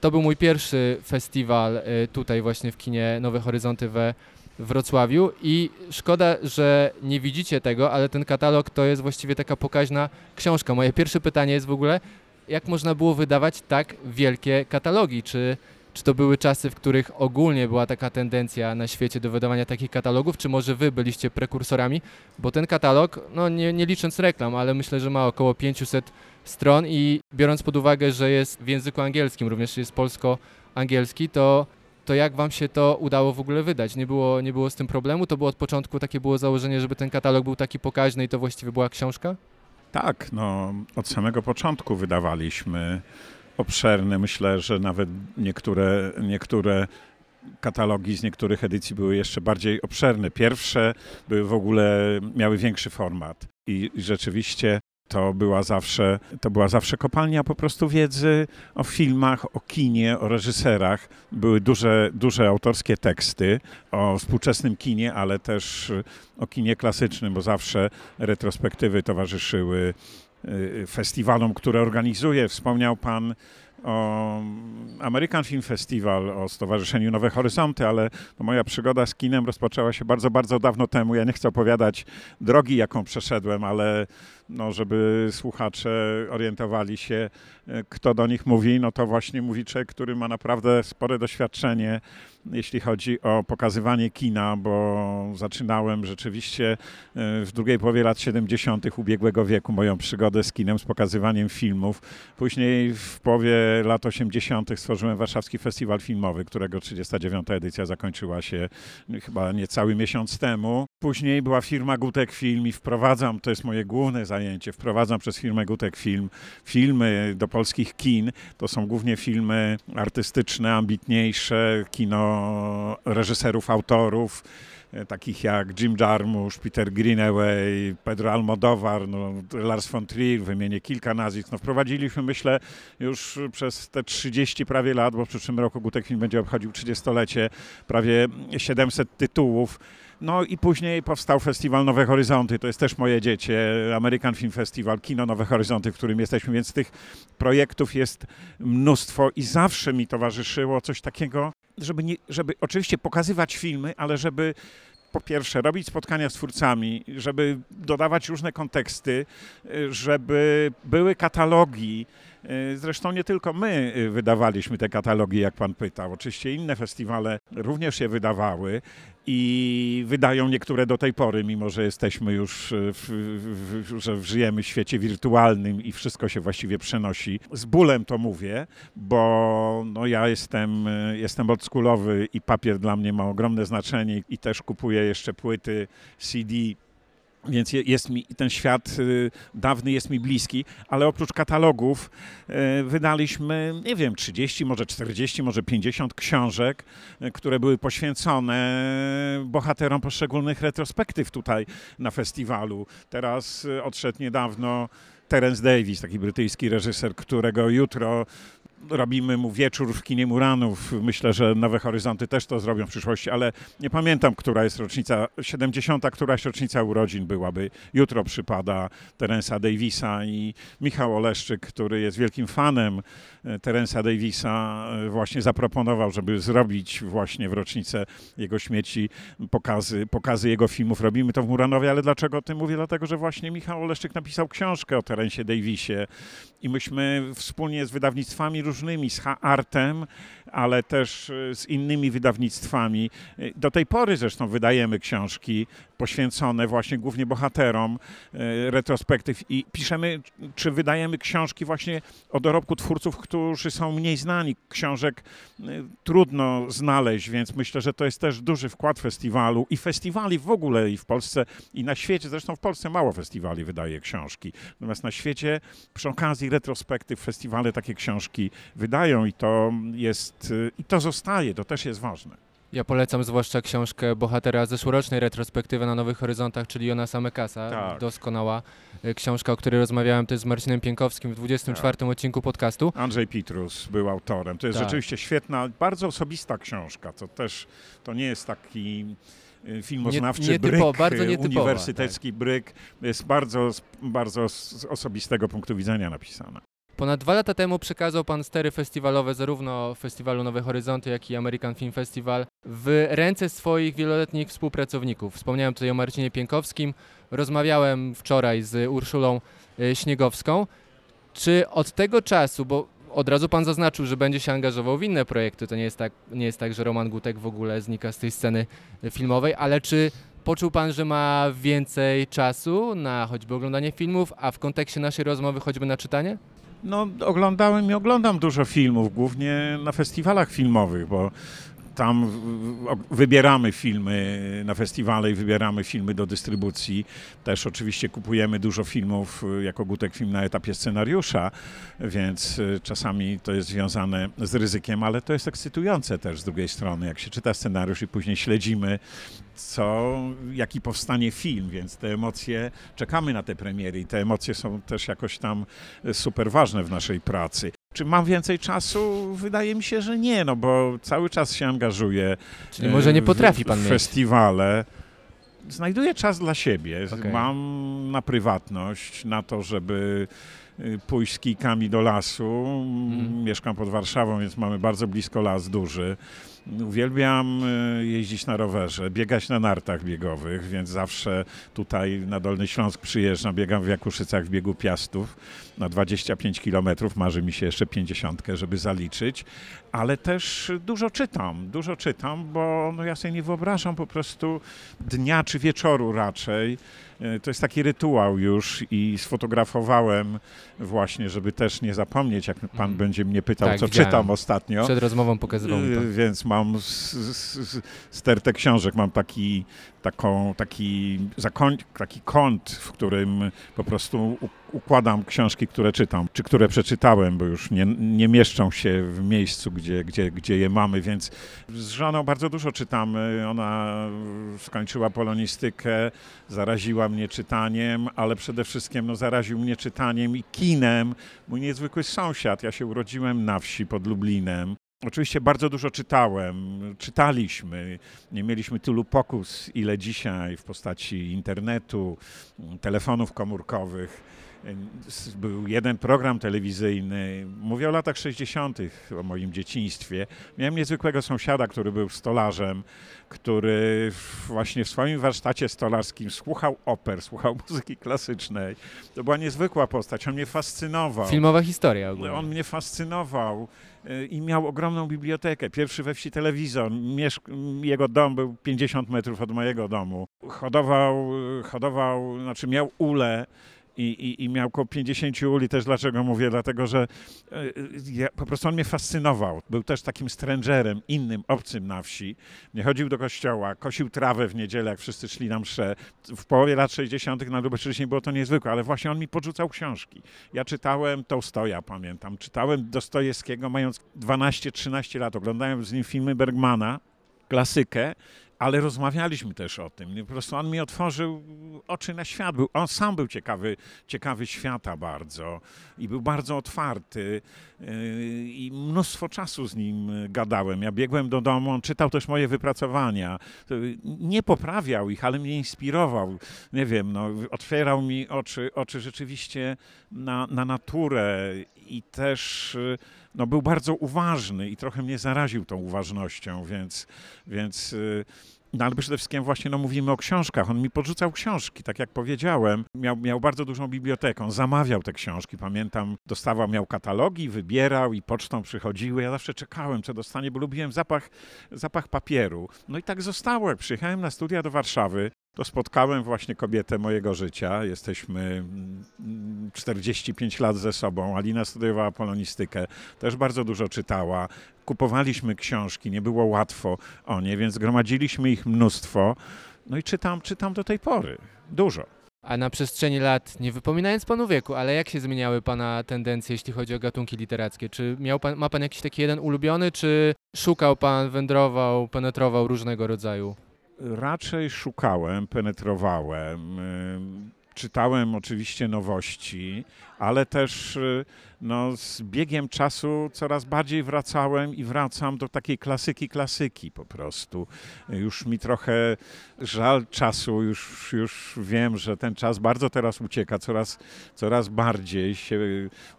To był mój pierwszy festiwal tutaj właśnie w kinie Nowe Horyzonty we Wrocławiu i szkoda, że nie widzicie tego, ale ten katalog to jest właściwie taka pokaźna książka. Moje pierwsze pytanie jest w ogóle, jak można było wydawać tak wielkie katalogi? Czy, czy to były czasy, w których ogólnie była taka tendencja na świecie do wydawania takich katalogów? Czy może wy byliście prekursorami? Bo ten katalog, no nie, nie licząc reklam, ale myślę, że ma około pięćset stron i biorąc pod uwagę, że jest w języku angielskim, również jest polsko-angielski, to, to jak wam się to udało w ogóle wydać? Nie było, nie było z tym problemu? To było od początku takie było założenie, żeby ten katalog był taki pokaźny i to właściwie była książka? Tak, no od samego początku wydawaliśmy obszerny, myślę, że nawet niektóre, niektóre katalogi z niektórych edycji były jeszcze bardziej obszerne. Pierwsze były w ogóle, miały większy format i rzeczywiście to była zawsze, to była zawsze kopalnia po prostu wiedzy o filmach, o kinie, o reżyserach. Były duże, duże autorskie teksty o współczesnym kinie, ale też o kinie klasycznym, bo zawsze retrospektywy towarzyszyły festiwalom, które organizuje. Wspomniał pan o American Film Festival, o Stowarzyszeniu Nowe Horyzonty, ale moja przygoda z kinem rozpoczęła się bardzo, bardzo dawno temu. Ja nie chcę opowiadać drogi, jaką przeszedłem, ale no, żeby słuchacze orientowali się, kto do nich mówi, no to właśnie mówi człowiek, który ma naprawdę spore doświadczenie, jeśli chodzi o pokazywanie kina, bo zaczynałem rzeczywiście w drugiej połowie lat siedemdziesiątych ubiegłego wieku moją przygodę z kinem, z pokazywaniem filmów. Później w połowie lat osiemdziesiątych stworzyłem Warszawski Festiwal Filmowy, którego trzydziesta dziewiąta edycja zakończyła się chyba niecały miesiąc temu. Później była firma Gutek Film i wprowadzam, to jest moje główne zajęcie, wprowadzam przez firmę Gutek Film filmy do polskich kin. To są głównie filmy artystyczne, ambitniejsze, kino reżyserów, autorów, takich jak Jim Jarmusch, Peter Greenaway, Pedro Almodóvar, no, Lars von Trier, wymienię kilka nazwisk. No, wprowadziliśmy, myślę, już przez te trzydzieści prawie lat, bo w przyszłym roku Gutek Film będzie obchodził trzydziestolecie, prawie siedemset tytułów. No i później powstał Festiwal Nowe Horyzonty, to jest też moje dziecię, American Film Festival, Kino Nowe Horyzonty, w którym jesteśmy, więc tych projektów jest mnóstwo i zawsze mi towarzyszyło coś takiego, żeby, nie, żeby oczywiście pokazywać filmy, ale żeby po pierwsze robić spotkania z twórcami, żeby dodawać różne konteksty, żeby były katalogi. Zresztą nie tylko my wydawaliśmy te katalogi, jak pan pytał. Oczywiście inne festiwale również je wydawały i wydają niektóre do tej pory, mimo że jesteśmy już, w, w, że żyjemy w świecie wirtualnym i wszystko się właściwie przenosi. Z bólem to mówię, bo no ja jestem, jestem oldschoolowy i papier dla mnie ma ogromne znaczenie i też kupuję jeszcze płyty C D. Więc jest mi, ten świat dawny jest mi bliski, ale oprócz katalogów wydaliśmy, nie wiem, trzydzieści, może czterdzieści, może pięćdziesiąt książek, które były poświęcone bohaterom poszczególnych retrospektyw tutaj na festiwalu. Teraz odszedł niedawno Terence Davies, taki brytyjski reżyser, którego jutro robimy mu wieczór w kinie Muranów. Myślę, że Nowe Horyzonty też to zrobią w przyszłości, ale nie pamiętam, która jest rocznica, siedemdziesiąta któraś rocznica urodzin byłaby. Jutro przypada Terence'a Daviesa i Michał Oleszczyk, który jest wielkim fanem Terence'a Daviesa, właśnie zaproponował, żeby zrobić właśnie w rocznicę jego śmierci pokazy, pokazy jego filmów. Robimy to w Muranowie, ale dlaczego o tym mówię? Dlatego, że właśnie Michał Oleszczyk napisał książkę o Terence'ie Daviesie i myśmy wspólnie z wydawnictwami różnymi, z Artem, ale też z innymi wydawnictwami. Do tej pory zresztą wydajemy książki poświęcone właśnie głównie bohaterom retrospektyw i piszemy, czy wydajemy książki właśnie o dorobku twórców, którzy są mniej znani. Książek trudno znaleźć, więc myślę, że to jest też duży wkład festiwalu i festiwali w ogóle i w Polsce i na świecie. Zresztą w Polsce mało festiwali wydaje książki, natomiast na świecie przy okazji retrospektyw festiwale takie książki wydają i to jest, i to zostaje, to też jest ważne. Ja polecam zwłaszcza książkę bohatera zeszłorocznej retrospektywy na Nowych Horyzontach, czyli Jonasa Mekasa, tak. Doskonała książka, o której rozmawiałem też z Marcinem Pienkowskim w dwudziestym czwartym tak. odcinku podcastu. Andrzej Pitrus był autorem. To jest tak. rzeczywiście świetna, bardzo osobista książka, to też, to nie jest taki... filmoznawczy nie, bryk, bardzo uniwersytecki tak. bryk, jest bardzo, bardzo z osobistego punktu widzenia napisana. Ponad dwa lata temu przekazał pan stery festiwalowe zarówno Festiwalu Nowe Horyzonty, jak i American Film Festival w ręce swoich wieloletnich współpracowników. Wspomniałem tutaj o Marcinie Pienkowskim, rozmawiałem wczoraj z Urszulą Śniegowską. Czy od tego czasu, bo od razu pan zaznaczył, że będzie się angażował w inne projekty. To nie jest tak, nie jest tak, że Roman Gutek w ogóle znika z tej sceny filmowej, ale czy poczuł pan, że ma więcej czasu na choćby oglądanie filmów, a w kontekście naszej rozmowy choćby na czytanie? No, oglądałem i oglądam dużo filmów, głównie na festiwalach filmowych, bo tam wybieramy filmy na festiwale i wybieramy filmy do dystrybucji. Też oczywiście kupujemy dużo filmów jako Gutek Film na etapie scenariusza, więc czasami to jest związane z ryzykiem, ale to jest ekscytujące też z drugiej strony, jak się czyta scenariusz i później śledzimy, co, jaki powstanie film, więc te emocje, czekamy na te premiery i te emocje są też jakoś tam super ważne w naszej pracy. Czy mam więcej czasu? Wydaje mi się, że nie, no bo cały czas się angażuję. Czyli może nie potrafi pan w, w festiwale. Znajduję czas dla siebie. Okay. Mam na prywatność, na to, żeby pójść z kijkami do lasu. Mm. Mieszkam pod Warszawą, więc mamy bardzo blisko las duży. Uwielbiam jeździć na rowerze, biegać na nartach biegowych, więc zawsze tutaj na Dolny Śląsk przyjeżdżam, biegam w Jakuszycach w biegu Piastów na dwadzieścia pięć kilometrów, marzy mi się jeszcze pięćdziesiąt, żeby zaliczyć, ale też dużo czytam, dużo czytam, bo no ja sobie nie wyobrażam po prostu dnia czy wieczoru raczej. To jest taki rytuał już i sfotografowałem właśnie, żeby też nie zapomnieć, jak pan będzie mnie pytał, tak, co widziałem. Czytam ostatnio. Przed rozmową pokazywałem to. Więc mam stertę książek, mam taki, taką, taki, zakąt, taki kąt, w którym po prostu układam książki, które czytam, czy które przeczytałem, bo już nie, nie mieszczą się w miejscu, gdzie, gdzie, gdzie je mamy, więc z żoną bardzo dużo czytamy. Ona skończyła polonistykę, zaraziła mnie czytaniem, ale przede wszystkim no, zaraził mnie czytaniem i kinem mój niezwykły sąsiad. Ja się urodziłem na wsi pod Lublinem. Oczywiście bardzo dużo czytałem, czytaliśmy, nie mieliśmy tylu pokus, ile dzisiaj w postaci internetu, telefonów komórkowych. Był jeden program telewizyjny, mówię o latach sześćdziesiątych, o moim dzieciństwie. Miałem niezwykłego sąsiada, który był stolarzem, który właśnie w swoim warsztacie stolarskim słuchał oper, słuchał muzyki klasycznej. To była niezwykła postać, on mnie fascynował. Filmowa historia ogólnie. On mnie fascynował i miał ogromną bibliotekę. Pierwszy we wsi telewizor, jego dom był pięćdziesiąt metrów od mojego domu. Hodował, hodował, znaczy miał ulę. I, i, I miał około pięćdziesiąt uli, też dlaczego mówię, dlatego że ja, po prostu on mnie fascynował. Był też takim strangerem, innym, obcym na wsi. Nie chodził do kościoła, kosił trawę w niedzielę, jak wszyscy szli na msze. W połowie lat sześćdziesiątych na Lubelszczyźnie było to niezwykłe, ale właśnie on mi podrzucał książki. Ja czytałem Tołstoja, pamiętam, czytałem Dostojewskiego mając dwanaście trzynaście lat, oglądałem z nim filmy Bergmana, klasykę. Ale rozmawialiśmy też o tym. Po prostu on mi otworzył oczy na świat. Był, on sam był ciekawy, ciekawy świata bardzo i był bardzo otwarty i mnóstwo czasu z nim gadałem. Ja biegłem do domu, on czytał też moje wypracowania. Nie poprawiał ich, ale mnie inspirował. Nie wiem, no, otwierał mi oczy, oczy rzeczywiście na, na naturę i też... No, był bardzo uważny i trochę mnie zaraził tą uważnością, więc, więc No ale przede wszystkim właśnie no, mówimy o książkach. On mi podrzucał książki, tak jak powiedziałem. Miał, miał bardzo dużą bibliotekę. On zamawiał te książki, pamiętam. Dostawał, miał katalogi, wybierał i pocztą przychodziły. Ja zawsze czekałem, co dostanie, bo lubiłem zapach, zapach papieru. No i tak zostało. Jak przyjechałem na studia do Warszawy, to spotkałem właśnie kobietę mojego życia. Jesteśmy czterdzieści pięć lat ze sobą. Alina studiowała polonistykę, też bardzo dużo czytała. Kupowaliśmy książki, nie było łatwo o nie, więc gromadziliśmy ich mnóstwo. No i czytam, czytam do tej pory. Dużo. A na przestrzeni lat, nie wypominając panu wieku, ale jak się zmieniały pana tendencje, jeśli chodzi o gatunki literackie? Czy miał pan, ma pan jakiś taki jeden ulubiony, czy szukał pan, wędrował, penetrował różnego rodzaju? Raczej szukałem, penetrowałem, czytałem oczywiście nowości, ale też no, z biegiem czasu coraz bardziej wracałem i wracam do takiej klasyki, klasyki po prostu. Już mi trochę żal czasu, już, już wiem, że ten czas bardzo teraz ucieka, coraz, coraz bardziej się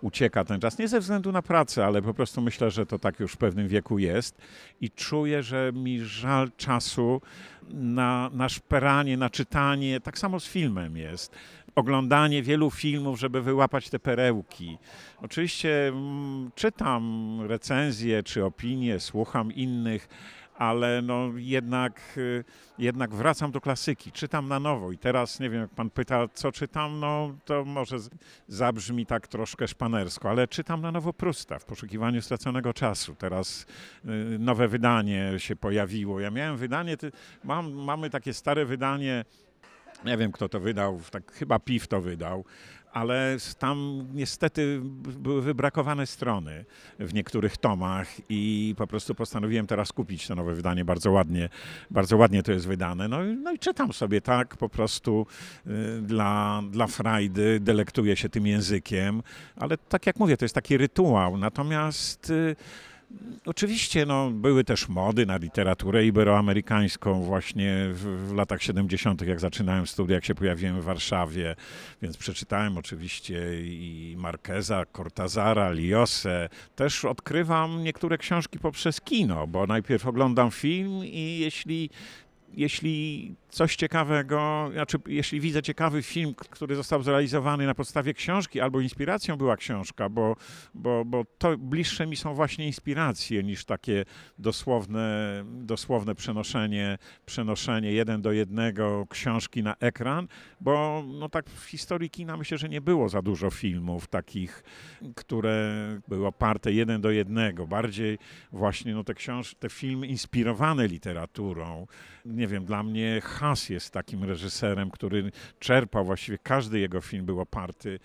ucieka ten czas. Nie ze względu na pracę, ale po prostu myślę, że to tak już w pewnym wieku jest i czuję, że mi żal czasu na, na szperanie, na czytanie, tak samo z filmem jest. Oglądanie wielu filmów, żeby wyłapać te perełki. Oczywiście m, czytam recenzje czy opinie, słucham innych, ale no jednak, jednak wracam do klasyki, czytam na nowo. I teraz, nie wiem, jak pan pyta, co czytam, no to może zabrzmi tak troszkę szpanersko, ale czytam na nowo Prusta w poszukiwaniu straconego czasu. Teraz nowe wydanie się pojawiło. Ja miałem wydanie, mam, mamy takie stare wydanie, nie wiem, kto to wydał, tak chyba Piw to wydał, ale tam niestety były wybrakowane strony w niektórych tomach i po prostu postanowiłem teraz kupić to nowe wydanie, bardzo ładnie, bardzo ładnie to jest wydane. No, no i czytam sobie tak po prostu y, dla, dla frajdy, delektuję się tym językiem, ale tak jak mówię, to jest taki rytuał, natomiast... Y, Oczywiście no, były też mody na literaturę iberoamerykańską właśnie w, w latach siedemdziesiątych, jak zaczynałem studia, jak się pojawiłem w Warszawie, więc przeczytałem oczywiście i Marqueza, Cortazara, Liosę. Też odkrywam niektóre książki poprzez kino, bo najpierw oglądam film i jeśli... Jeśli coś ciekawego, znaczy jeśli widzę ciekawy film, który został zrealizowany na podstawie książki albo inspiracją była książka, bo, bo, bo to bliższe mi są właśnie inspiracje niż takie dosłowne, dosłowne przenoszenie, przenoszenie jeden do jednego książki na ekran, bo no tak w historii kina myślę, że nie było za dużo filmów takich, które były oparte jeden do jednego. Bardziej właśnie no te, książ- te filmy inspirowane literaturą. Nie wiem, dla mnie Haas jest takim reżyserem, który czerpał, właściwie każdy jego film był oparty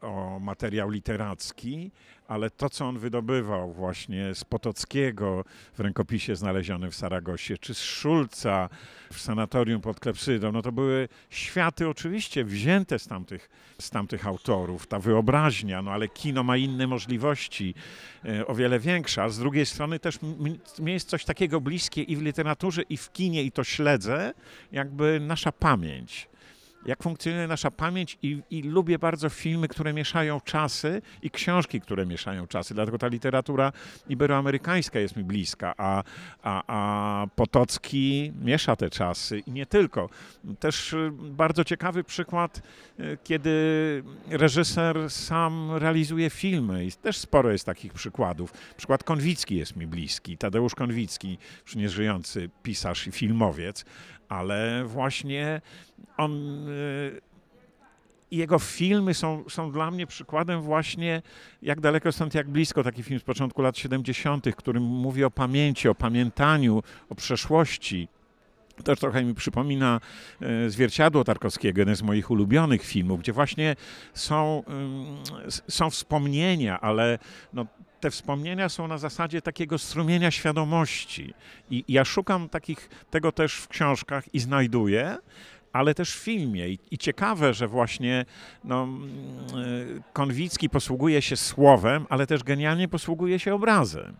o materiał literacki, ale to, co on wydobywał właśnie z Potockiego w rękopisie znalezionym w Saragosie, czy z Szulca w Sanatorium pod Klepsydą, no to były światy oczywiście wzięte z tamtych, z tamtych autorów, ta wyobraźnia, no ale kino ma inne możliwości, o wiele większe, a z drugiej strony też mi jest coś takiego bliskie i w literaturze, i w kinie, i to śledzę, jakby nasza pamięć. Jak funkcjonuje nasza pamięć i, i lubię bardzo filmy, które mieszają czasy i książki, które mieszają czasy. Dlatego ta literatura iberoamerykańska jest mi bliska, a, a, a Potocki miesza te czasy i nie tylko. Też bardzo ciekawy przykład, kiedy reżyser sam realizuje filmy i też sporo jest takich przykładów. Przykład Konwicki jest mi bliski, Tadeusz Konwicki, już nieżyjący pisarz i filmowiec, ale właśnie on, jego filmy są, są dla mnie przykładem właśnie Jak daleko stąd, jak blisko, taki film z początku lat siedemdziesiątych, który mówi o pamięci, o pamiętaniu, o przeszłości. Też trochę mi przypomina Zwierciadło Tarkowskiego, jeden z moich ulubionych filmów, gdzie właśnie są, są wspomnienia, ale no, te wspomnienia są na zasadzie takiego strumienia świadomości. I ja szukam takich, tego też w książkach i znajduję, ale też w filmie. I, i ciekawe, że właśnie no, Konwicki posługuje się słowem, ale też genialnie posługuje się obrazem.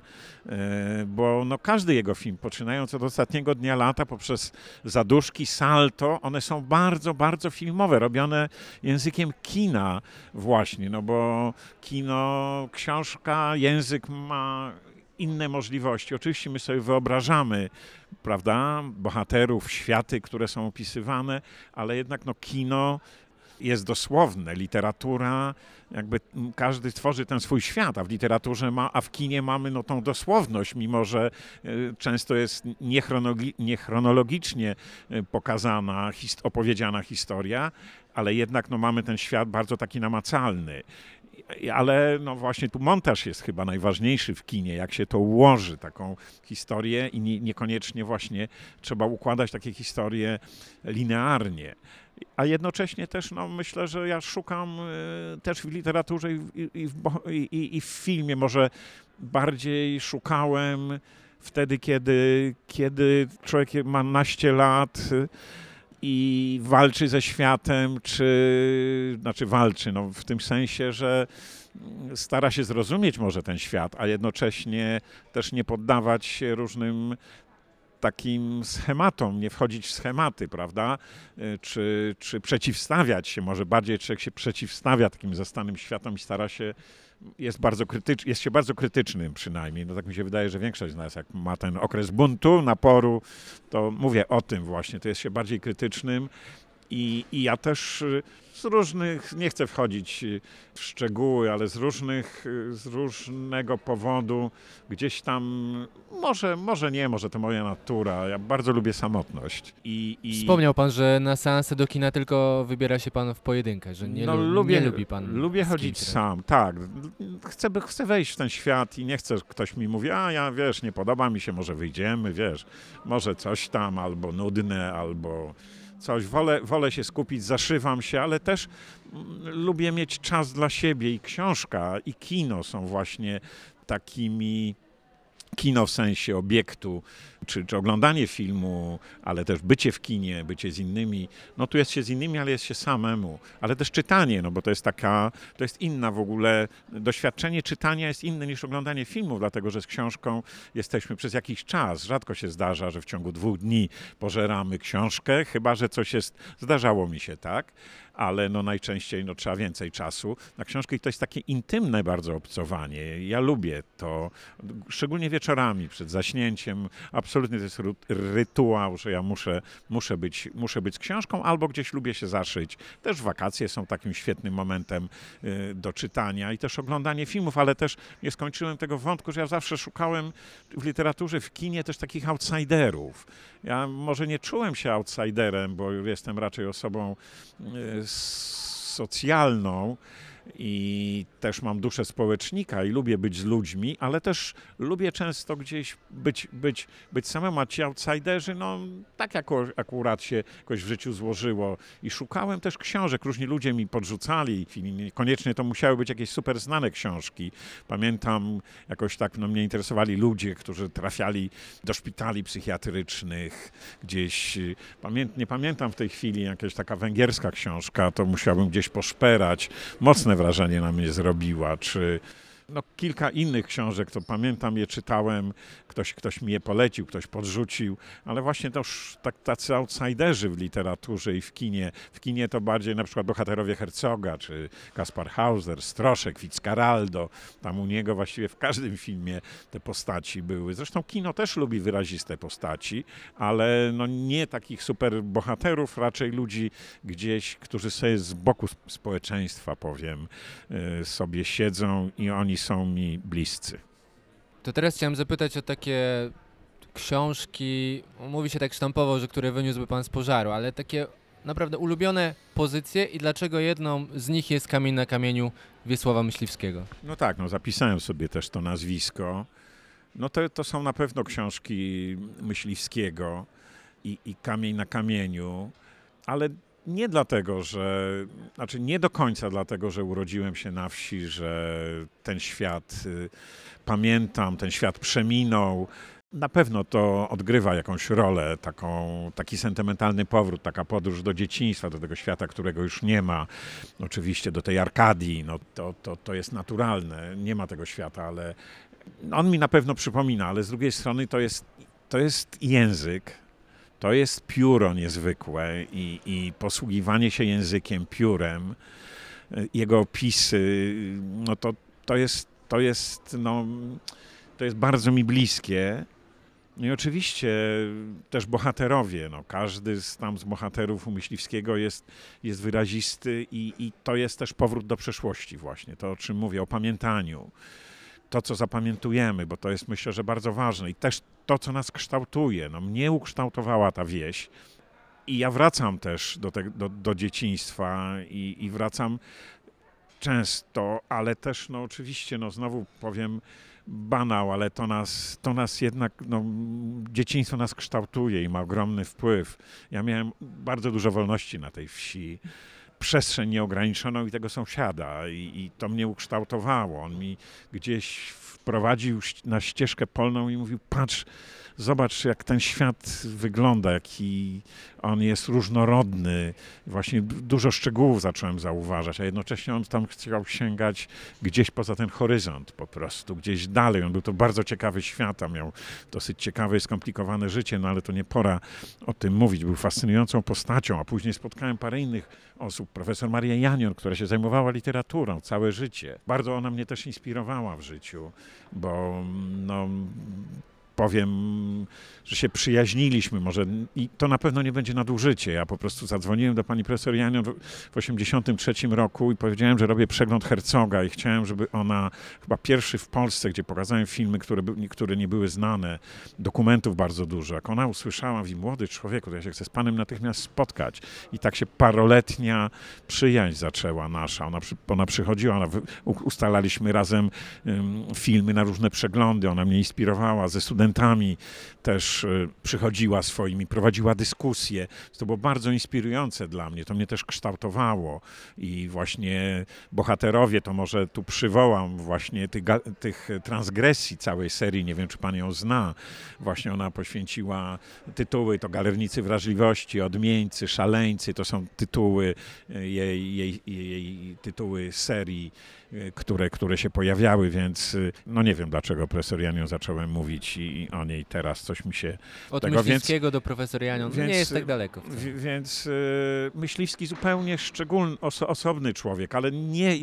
Bo no, każdy jego film, poczynając od Ostatniego dnia lata, poprzez Zaduszki, Salto, one są bardzo, bardzo filmowe, robione językiem kina właśnie, no bo kino, książka, język ma inne możliwości. Oczywiście my sobie wyobrażamy, prawda, bohaterów, światy, które są opisywane, ale jednak no, kino jest dosłowne, literatura, jakby każdy tworzy ten swój świat, a w literaturze, ma, a w kinie mamy no, tą dosłowność, mimo że często jest niechronologi- niechronologicznie pokazana, hist- opowiedziana historia, ale jednak no, mamy ten świat bardzo taki namacalny. Ale no właśnie tu montaż jest chyba najważniejszy w kinie, jak się to ułoży, taką historię i nie, niekoniecznie właśnie trzeba układać takie historie linearnie. A jednocześnie też no, myślę, że ja szukam też w literaturze i, i, i, i w filmie, może bardziej szukałem wtedy, kiedy, kiedy człowiek ma naście lat i walczy ze światem, czy znaczy walczy, no w tym sensie, że stara się zrozumieć może ten świat, a jednocześnie też nie poddawać się różnym takim schematom, nie wchodzić w schematy, prawda, czy, czy przeciwstawiać się, może bardziej człowiek się przeciwstawia takim zastanym światom i stara się, jest bardzo krytyczny, jest się bardzo krytycznym przynajmniej, no tak mi się wydaje, że większość z nas jak ma ten okres buntu, naporu, to mówię o tym właśnie, to jest się bardziej krytycznym i, i ja też z różnych, nie chcę wchodzić w szczegóły, ale z różnych, z różnego powodu gdzieś tam, może, może nie, może to moja natura, ja bardzo lubię samotność. I, i... Wspomniał pan, że na seanse do kina tylko wybiera się pan w pojedynkę, że nie, no, lu- lubię, nie lubi pan. Lubię chodzić sam, tak. Chcę, chcę wejść w ten świat i nie chcę, ktoś mi mówi, a ja wiesz, nie podoba mi się, może wyjdziemy, wiesz, może coś tam, albo nudne, albo... Coś, wolę, wolę się skupić, zaszywam się, ale też lubię mieć czas dla siebie i książka, i kino są właśnie takimi, kino w sensie obiektu, czy, czy oglądanie filmu, ale też bycie w kinie, bycie z innymi. No tu jest się z innymi, ale jest się samemu. Ale też czytanie, no bo to jest taka, to jest inna w ogóle, doświadczenie czytania jest inne niż oglądanie filmu, dlatego że z książką jesteśmy przez jakiś czas. Rzadko się zdarza, że w ciągu dwóch dni pożeramy książkę, chyba że coś jest, zdarzało mi się, tak? Ale no najczęściej no, trzeba więcej czasu na książkę i to jest takie intymne bardzo obcowanie. Ja lubię to, szczególnie wieczorami przed zaśnięciem. Absolutnie to jest rytuał, że ja muszę, muszę, być, muszę być z książką albo gdzieś lubię się zaszyć. Też wakacje są takim świetnym momentem do czytania i też oglądanie filmów, ale też nie skończyłem tego wątku, że ja zawsze szukałem w literaturze, w kinie też takich outsiderów. Ja może nie czułem się outsiderem, bo jestem raczej osobą socjalną i też mam duszę społecznika i lubię być z ludźmi, ale też lubię często gdzieś być, być, być samemu, a ci outsiderzy, no tak jako, akurat się jakoś w życiu złożyło i szukałem też książek, różni ludzie mi podrzucali, koniecznie to musiały być jakieś super znane książki. Pamiętam jakoś tak, no mnie interesowali ludzie, którzy trafiali do szpitali psychiatrycznych gdzieś, pamię- nie pamiętam w tej chwili, jakaś taka węgierska książka, to musiałbym gdzieś poszperać, mocne wrażenie na mnie zrobiła, czy no, kilka innych książek, to pamiętam je czytałem, ktoś, ktoś mi je polecił, ktoś podrzucił, ale właśnie to tak, tacy outsiderzy w literaturze i w kinie. W kinie to bardziej na przykład bohaterowie Herzoga, czy Kaspar Hauser, Stroszek, Fitzcarraldo, tam u niego właściwie w każdym filmie te postaci były. Zresztą kino też lubi wyraziste postaci, ale no nie takich super bohaterów, raczej ludzi gdzieś, którzy sobie z boku społeczeństwa, powiem, sobie siedzą i oni są mi bliscy. To teraz chciałem zapytać o takie książki, mówi się tak sztampowo, że które wyniósłby pan z pożaru, ale takie naprawdę ulubione pozycje i dlaczego jedną z nich jest Kamień na kamieniu Wiesława Myśliwskiego? No tak, no zapisałem sobie też to nazwisko. No to, to są na pewno książki Myśliwskiego i, i Kamień na kamieniu, ale nie dlatego, że, znaczy nie do końca dlatego, że urodziłem się na wsi, że ten świat y, pamiętam, ten świat przeminął. Na pewno to odgrywa jakąś rolę, taką, taki sentymentalny powrót, taka podróż do dzieciństwa, do tego świata, którego już nie ma. Oczywiście do tej Arkadii, no to, to, to jest naturalne, nie ma tego świata, ale on mi na pewno przypomina, ale z drugiej strony to jest, to jest język. To jest pióro niezwykłe i, i posługiwanie się językiem, piórem, jego opisy, no to, to jest, to jest no, to jest bardzo mi bliskie. No i oczywiście też bohaterowie, no każdy z tam z bohaterów u Myśliwskiego jest, jest wyrazisty i, i to jest też powrót do przeszłości właśnie, to o czym mówię, o pamiętaniu. To, co zapamiętujemy, bo to jest myślę, że bardzo ważne i też to, co nas kształtuje. No mnie ukształtowała ta wieś i ja wracam też do, te, do, do dzieciństwa i, i wracam często, ale też no oczywiście, no znowu powiem banał, ale to nas, to nas jednak, no, dzieciństwo nas kształtuje i ma ogromny wpływ. Ja miałem bardzo dużo wolności na tej wsi, przestrzeń nieograniczoną i tego sąsiada i, i to mnie ukształtowało. On mi gdzieś wprowadził na ścieżkę polną i mówił, patrz, zobacz jak ten świat wygląda, jaki on jest różnorodny. Właśnie dużo szczegółów zacząłem zauważać, a jednocześnie on tam chciał sięgać gdzieś poza ten horyzont po prostu, gdzieś dalej. On był to bardzo ciekawy świat, miał dosyć ciekawe i skomplikowane życie, no ale to nie pora o tym mówić. Był fascynującą postacią, a później spotkałem parę innych osób. Profesor Maria Janion, która się zajmowała literaturą całe życie. Bardzo ona mnie też inspirowała w życiu, bo no... powiem, że się przyjaźniliśmy może i to na pewno nie będzie nadużycie. Ja po prostu zadzwoniłem do pani profesor Janion w tysiąc dziewięćset osiemdziesiątym trzecim roku i powiedziałem, że robię przegląd Herzoga i chciałem, żeby ona, chyba pierwszy w Polsce, gdzie pokazałem filmy, które, by, które nie były znane, dokumentów bardzo dużo. Jak ona usłyszała, mówi, młody człowieku, to ja się chcę z panem natychmiast spotkać. I tak się paroletnia przyjaźń zaczęła nasza. Ona, ona przychodziła, ona, ustalaliśmy razem um, filmy na różne przeglądy. Ona mnie inspirowała ze studentami. Też przychodziła swoimi, prowadziła dyskusje. To było bardzo inspirujące dla mnie, to mnie też kształtowało i właśnie bohaterowie, to może tu przywołam właśnie tych, tych transgresji całej serii, nie wiem czy pan ją zna, właśnie ona poświęciła tytuły, to Galernicy Wrażliwości, Odmieńcy, Szaleńcy, to są tytuły jej, jej, jej tytuły serii, które, które się pojawiały, więc no nie wiem dlaczego profesor Janion zacząłem mówić i o niej teraz coś mi się... Od tego, Myśliwskiego więc, do profesor Janion, więc, nie jest tak daleko. W, więc y, Myśliwski zupełnie szczególny, oso, osobny człowiek, ale nie,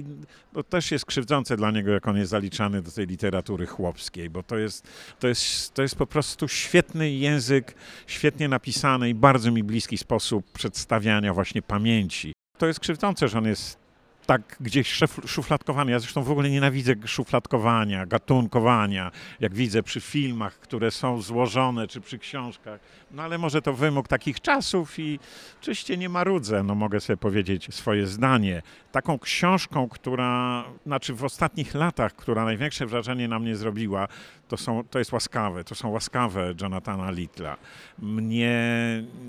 to też jest krzywdzące dla niego, jak on jest zaliczany do tej literatury chłopskiej, bo to jest, to jest, to jest po prostu świetny język, świetnie napisany i bardzo mi bliski sposób przedstawiania właśnie pamięci. To jest krzywdzące, że on jest tak gdzieś szufladkowane. Ja zresztą w ogóle nienawidzę szufladkowania, gatunkowania, jak widzę przy filmach, które są złożone, czy przy książkach. No ale może to wymóg takich czasów i oczywiście nie marudzę, no mogę sobie powiedzieć swoje zdanie. Taką książką, która, znaczy w ostatnich latach, która największe wrażenie na mnie zrobiła, to, są, to jest łaskawe, to są łaskawe Jonathana Littla. Mnie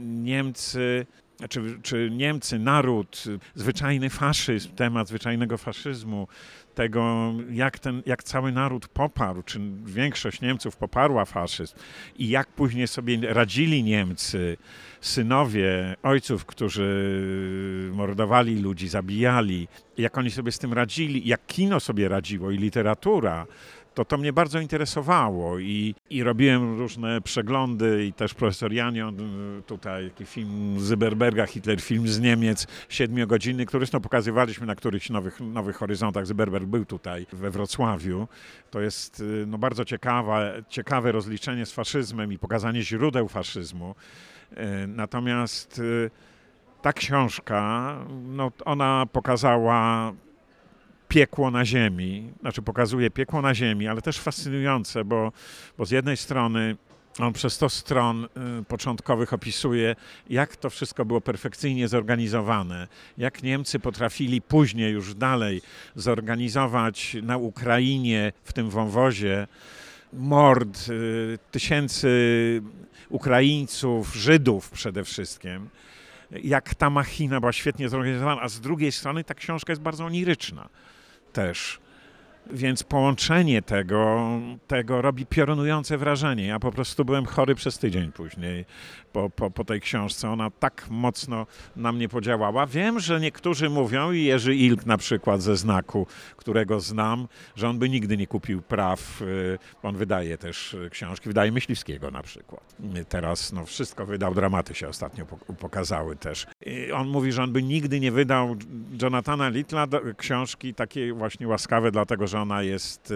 Niemcy... Czy, czy Niemcy, naród, zwyczajny faszyzm, temat zwyczajnego faszyzmu, tego jak, ten, jak cały naród poparł, czy większość Niemców poparła faszyzm i jak później sobie radzili Niemcy, synowie ojców, którzy mordowali ludzi, zabijali, jak oni sobie z tym radzili, jak kino sobie radziło i literatura. To to mnie bardzo interesowało i, i robiłem różne przeglądy i też profesor Janion, tutaj film Zyberberga, Hitler, film z Niemiec, siedmiogodzinny, który no, pokazywaliśmy na którychś nowych, nowych horyzontach. Zyberberg był tutaj we Wrocławiu. To jest no, bardzo ciekawe, ciekawe rozliczenie z faszyzmem i pokazanie źródeł faszyzmu. Natomiast ta książka, no, ona pokazała... piekło na ziemi, znaczy pokazuje piekło na ziemi, ale też fascynujące, bo, bo z jednej strony on przez sto stron początkowych opisuje, jak to wszystko było perfekcyjnie zorganizowane, jak Niemcy potrafili później już dalej zorganizować na Ukrainie w tym wąwozie mord tysięcy Ukraińców, Żydów przede wszystkim. Jak ta machina była świetnie zorganizowana, a z drugiej strony ta książka jest bardzo oniryczna też. Więc połączenie tego, tego robi piorunujące wrażenie. Ja po prostu byłem chory przez tydzień później po, po, po tej książce. Ona tak mocno na mnie podziałała. Wiem, że niektórzy mówią, i Jerzy Ilk na przykład ze Znaku, którego znam, że on by nigdy nie kupił praw. On wydaje też książki, wydaje Myśliwskiego na przykład. Teraz no, wszystko wydał, dramaty się ostatnio pokazały też. I on mówi, że on by nigdy nie wydał Jonathana Littla książki takie właśnie łaskawe, dlatego że że ona jest,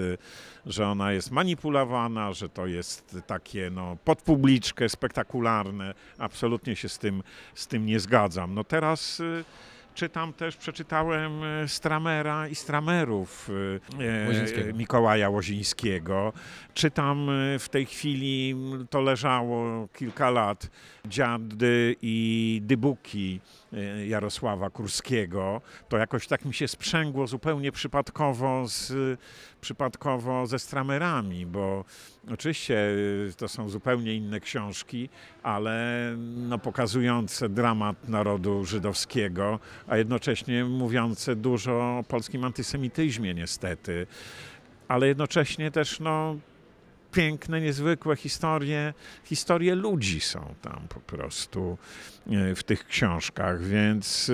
że ona jest manipulowana, że to jest takie no, pod publiczkę spektakularne. Absolutnie się z tym, z tym nie zgadzam. No teraz... Czytam też, przeczytałem Stramera i Stramerów Łozińskiego. Mikołaja Łozińskiego. Czytam w tej chwili, to leżało kilka lat, Dziady i Dybuki Jarosława Kurskiego. To jakoś tak mi się sprzęgło zupełnie przypadkowo, z, przypadkowo ze Stramerami, bo oczywiście to są zupełnie inne książki, ale no, pokazujące dramat narodu żydowskiego, a jednocześnie mówiące dużo o polskim antysemityzmie niestety, ale jednocześnie też no, piękne, niezwykłe historie, historie ludzi są tam po prostu w tych książkach, więc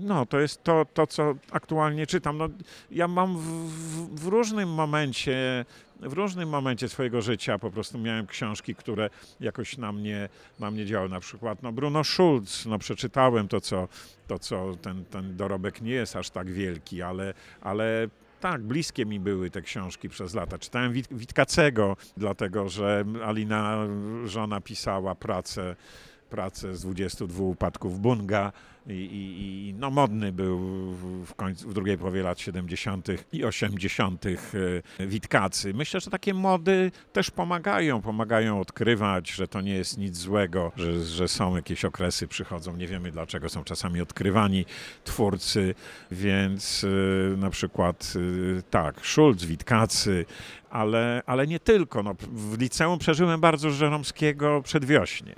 no, to jest to, to co aktualnie czytam. No, ja mam w, w, w różnym momencie W różnym momencie swojego życia po prostu miałem książki, które jakoś na mnie, na mnie działały. Na przykład no Bruno Schulz, no przeczytałem to, co, to, co ten, ten dorobek nie jest aż tak wielki, ale, ale tak, bliskie mi były te książki przez lata. Czytałem Wit- Witkacego, dlatego że Alina, żona, pisała pracę, pracę z dwudziestu dwóch upadków Bunga. I, i, i no modny był w, końcu, w drugiej połowie lat siedemdziesiątych i osiemdziesiątych Witkacy. Myślę, że takie mody też pomagają, pomagają odkrywać, że to nie jest nic złego, że, że są jakieś okresy, przychodzą, nie wiemy dlaczego, są czasami odkrywani twórcy, więc na przykład tak, Schulz, Witkacy, ale, ale nie tylko. No, w liceum przeżyłem bardzo Żeromskiego Przedwiośnie.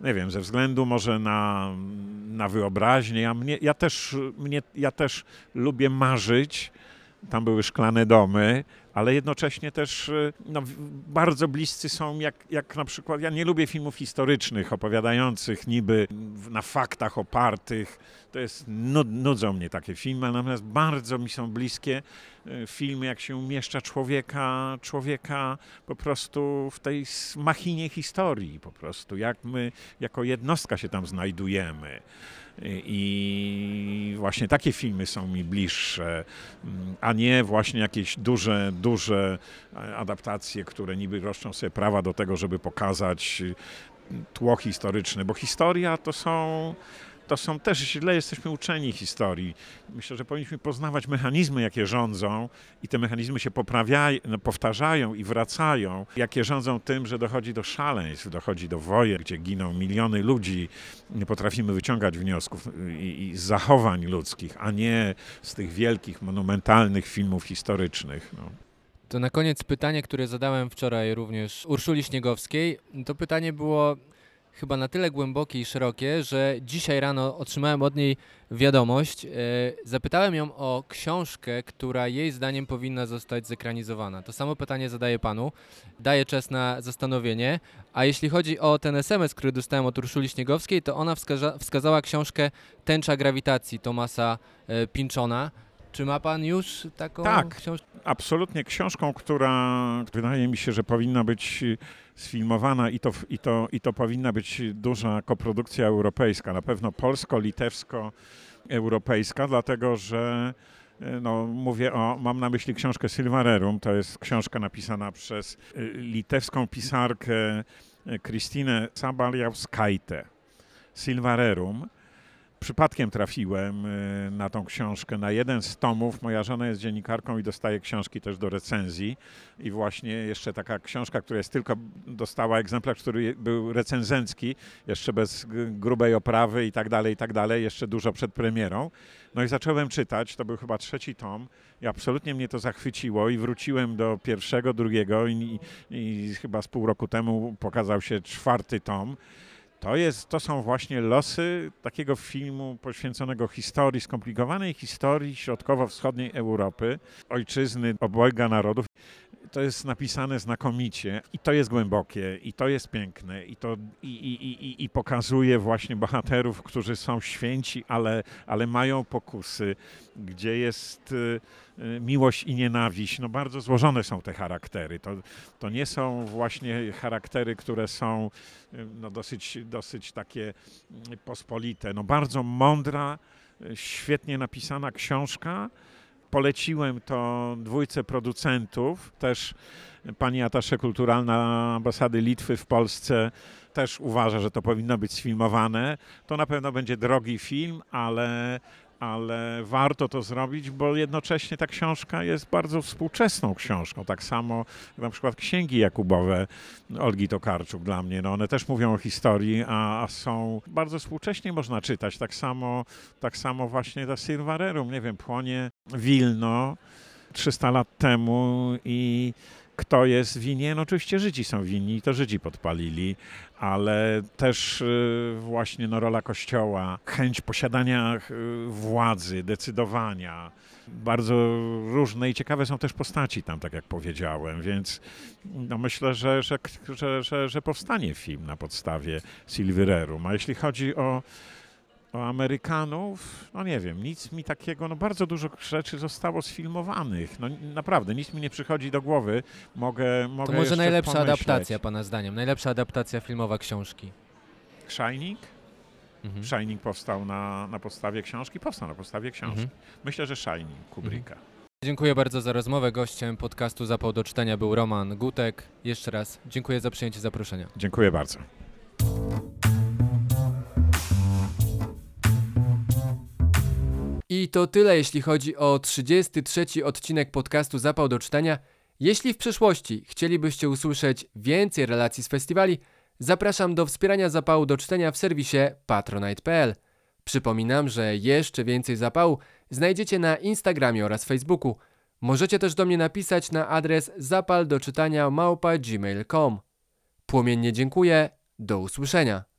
Nie wiem, ze względu może na, na wyobraźnię. Ja, mnie, ja, też, mnie, ja też lubię marzyć. Tam były szklane domy, ale jednocześnie też no, bardzo bliscy są, jak, jak na przykład, ja nie lubię filmów historycznych, opowiadających niby na faktach opartych. To jest, nudzą mnie takie filmy, natomiast bardzo mi są bliskie filmy, jak się umieszcza człowieka, człowieka po prostu w tej machinie historii, po prostu, jak my jako jednostka się tam znajdujemy. I właśnie takie filmy są mi bliższe, a nie właśnie jakieś duże, duże adaptacje, które niby roszczą sobie prawa do tego, żeby pokazać tło historyczne, bo historia to są... To są też, źle jesteśmy uczeni historii. Myślę, że powinniśmy poznawać mechanizmy, jakie rządzą i te mechanizmy się poprawiają, powtarzają i wracają, jakie rządzą tym, że dochodzi do szaleństw, dochodzi do wojen, gdzie giną miliony ludzi. Nie potrafimy wyciągać wniosków i, i z zachowań ludzkich, a nie z tych wielkich, monumentalnych filmów historycznych. No. To na koniec pytanie, które zadałem wczoraj również Urszuli Śniegowskiej. To pytanie było... chyba na tyle głębokie i szerokie, że dzisiaj rano otrzymałem od niej wiadomość. Zapytałem ją o książkę, która jej zdaniem powinna zostać zekranizowana. To samo pytanie zadaję panu. Daję czas na zastanowienie. A jeśli chodzi o ten es em es, który dostałem od Urszuli Śniegowskiej, to ona wskaza- wskazała książkę Tęcza grawitacji Thomasa Pynchona. Czy ma pan już taką tak, książkę? Tak, absolutnie książką, która wydaje mi się, że powinna być sfilmowana i to, i to, i to powinna być duża koprodukcja europejska, na pewno polsko-litewsko-europejska, dlatego że no, mówię o, mam na myśli książkę Silvarerum, to jest książka napisana przez litewską pisarkę Kristinę Sabaliauskaitę, Silvarerum. Przypadkiem trafiłem na tą książkę, na jeden z tomów. Moja żona jest dziennikarką i dostaje książki też do recenzji. I właśnie jeszcze taka książka, która jest tylko, dostała egzemplarz, który był recenzencki, jeszcze bez grubej oprawy i tak dalej, i tak dalej, jeszcze dużo przed premierą. No i zacząłem czytać, to był chyba trzeci tom i absolutnie mnie to zachwyciło i wróciłem do pierwszego, drugiego i, i chyba z pół roku temu pokazał się czwarty tom. To, jest, to są właśnie losy takiego filmu poświęconego historii, skomplikowanej historii środkowo-wschodniej Europy, ojczyzny obojga narodów. To jest napisane znakomicie i to jest głębokie i to jest piękne i, to, i, i, i, i pokazuje właśnie bohaterów, którzy są święci, ale, ale mają pokusy, gdzie jest miłość i nienawiść. No bardzo złożone są te charaktery. To, to nie są właśnie charaktery, które są no, dosyć, dosyć takie pospolite. No bardzo mądra, świetnie napisana książka, poleciłem to dwójce producentów, też pani atasze kulturalna ambasady Litwy w Polsce też uważa, że to powinno być sfilmowane. To na pewno będzie drogi film, ale, ale warto to zrobić, bo jednocześnie ta książka jest bardzo współczesną książką. Tak samo jak na przykład Księgi Jakubowe Olgi Tokarczuk dla mnie. No one też mówią o historii, a, a są bardzo współcześnie można czytać. Tak samo, tak samo właśnie ta Silvarerum, nie wiem, płonie Wilno trzysta lat temu i kto jest winien? Oczywiście Żydzi są winni i to Żydzi podpalili, ale też właśnie no, rola Kościoła, chęć posiadania władzy, decydowania. Bardzo różne i ciekawe są też postaci tam, tak jak powiedziałem, więc no, myślę, że, że, że, że, że powstanie film na podstawie Silvererum. A jeśli chodzi o O Amerykanów, no nie wiem, nic mi takiego, no bardzo dużo rzeczy zostało sfilmowanych, no naprawdę, nic mi nie przychodzi do głowy, mogę, mogę to może najlepsza pomyśleć. Adaptacja, pana zdaniem, najlepsza adaptacja filmowa książki? Shining? Mhm. Shining powstał na, na podstawie książki? Powstał na podstawie książki. Mhm. Myślę, że Shining Kubricka. Mhm. Dziękuję bardzo za rozmowę. Gościem podcastu Zapał do czytania był Roman Gutek. Jeszcze raz dziękuję za przyjęcie zaproszenia. Dziękuję bardzo. I to tyle, jeśli chodzi o trzydziesty trzeci odcinek podcastu Zapał do czytania. Jeśli w przyszłości chcielibyście usłyszeć więcej relacji z festiwali, zapraszam do wspierania Zapału do czytania w serwisie patronite kropka p l. Przypominam, że jeszcze więcej zapału znajdziecie na Instagramie oraz Facebooku. Możecie też do mnie napisać na adres zapaldoczytania małpa gmail kropka com. Płomiennie dziękuję, do usłyszenia.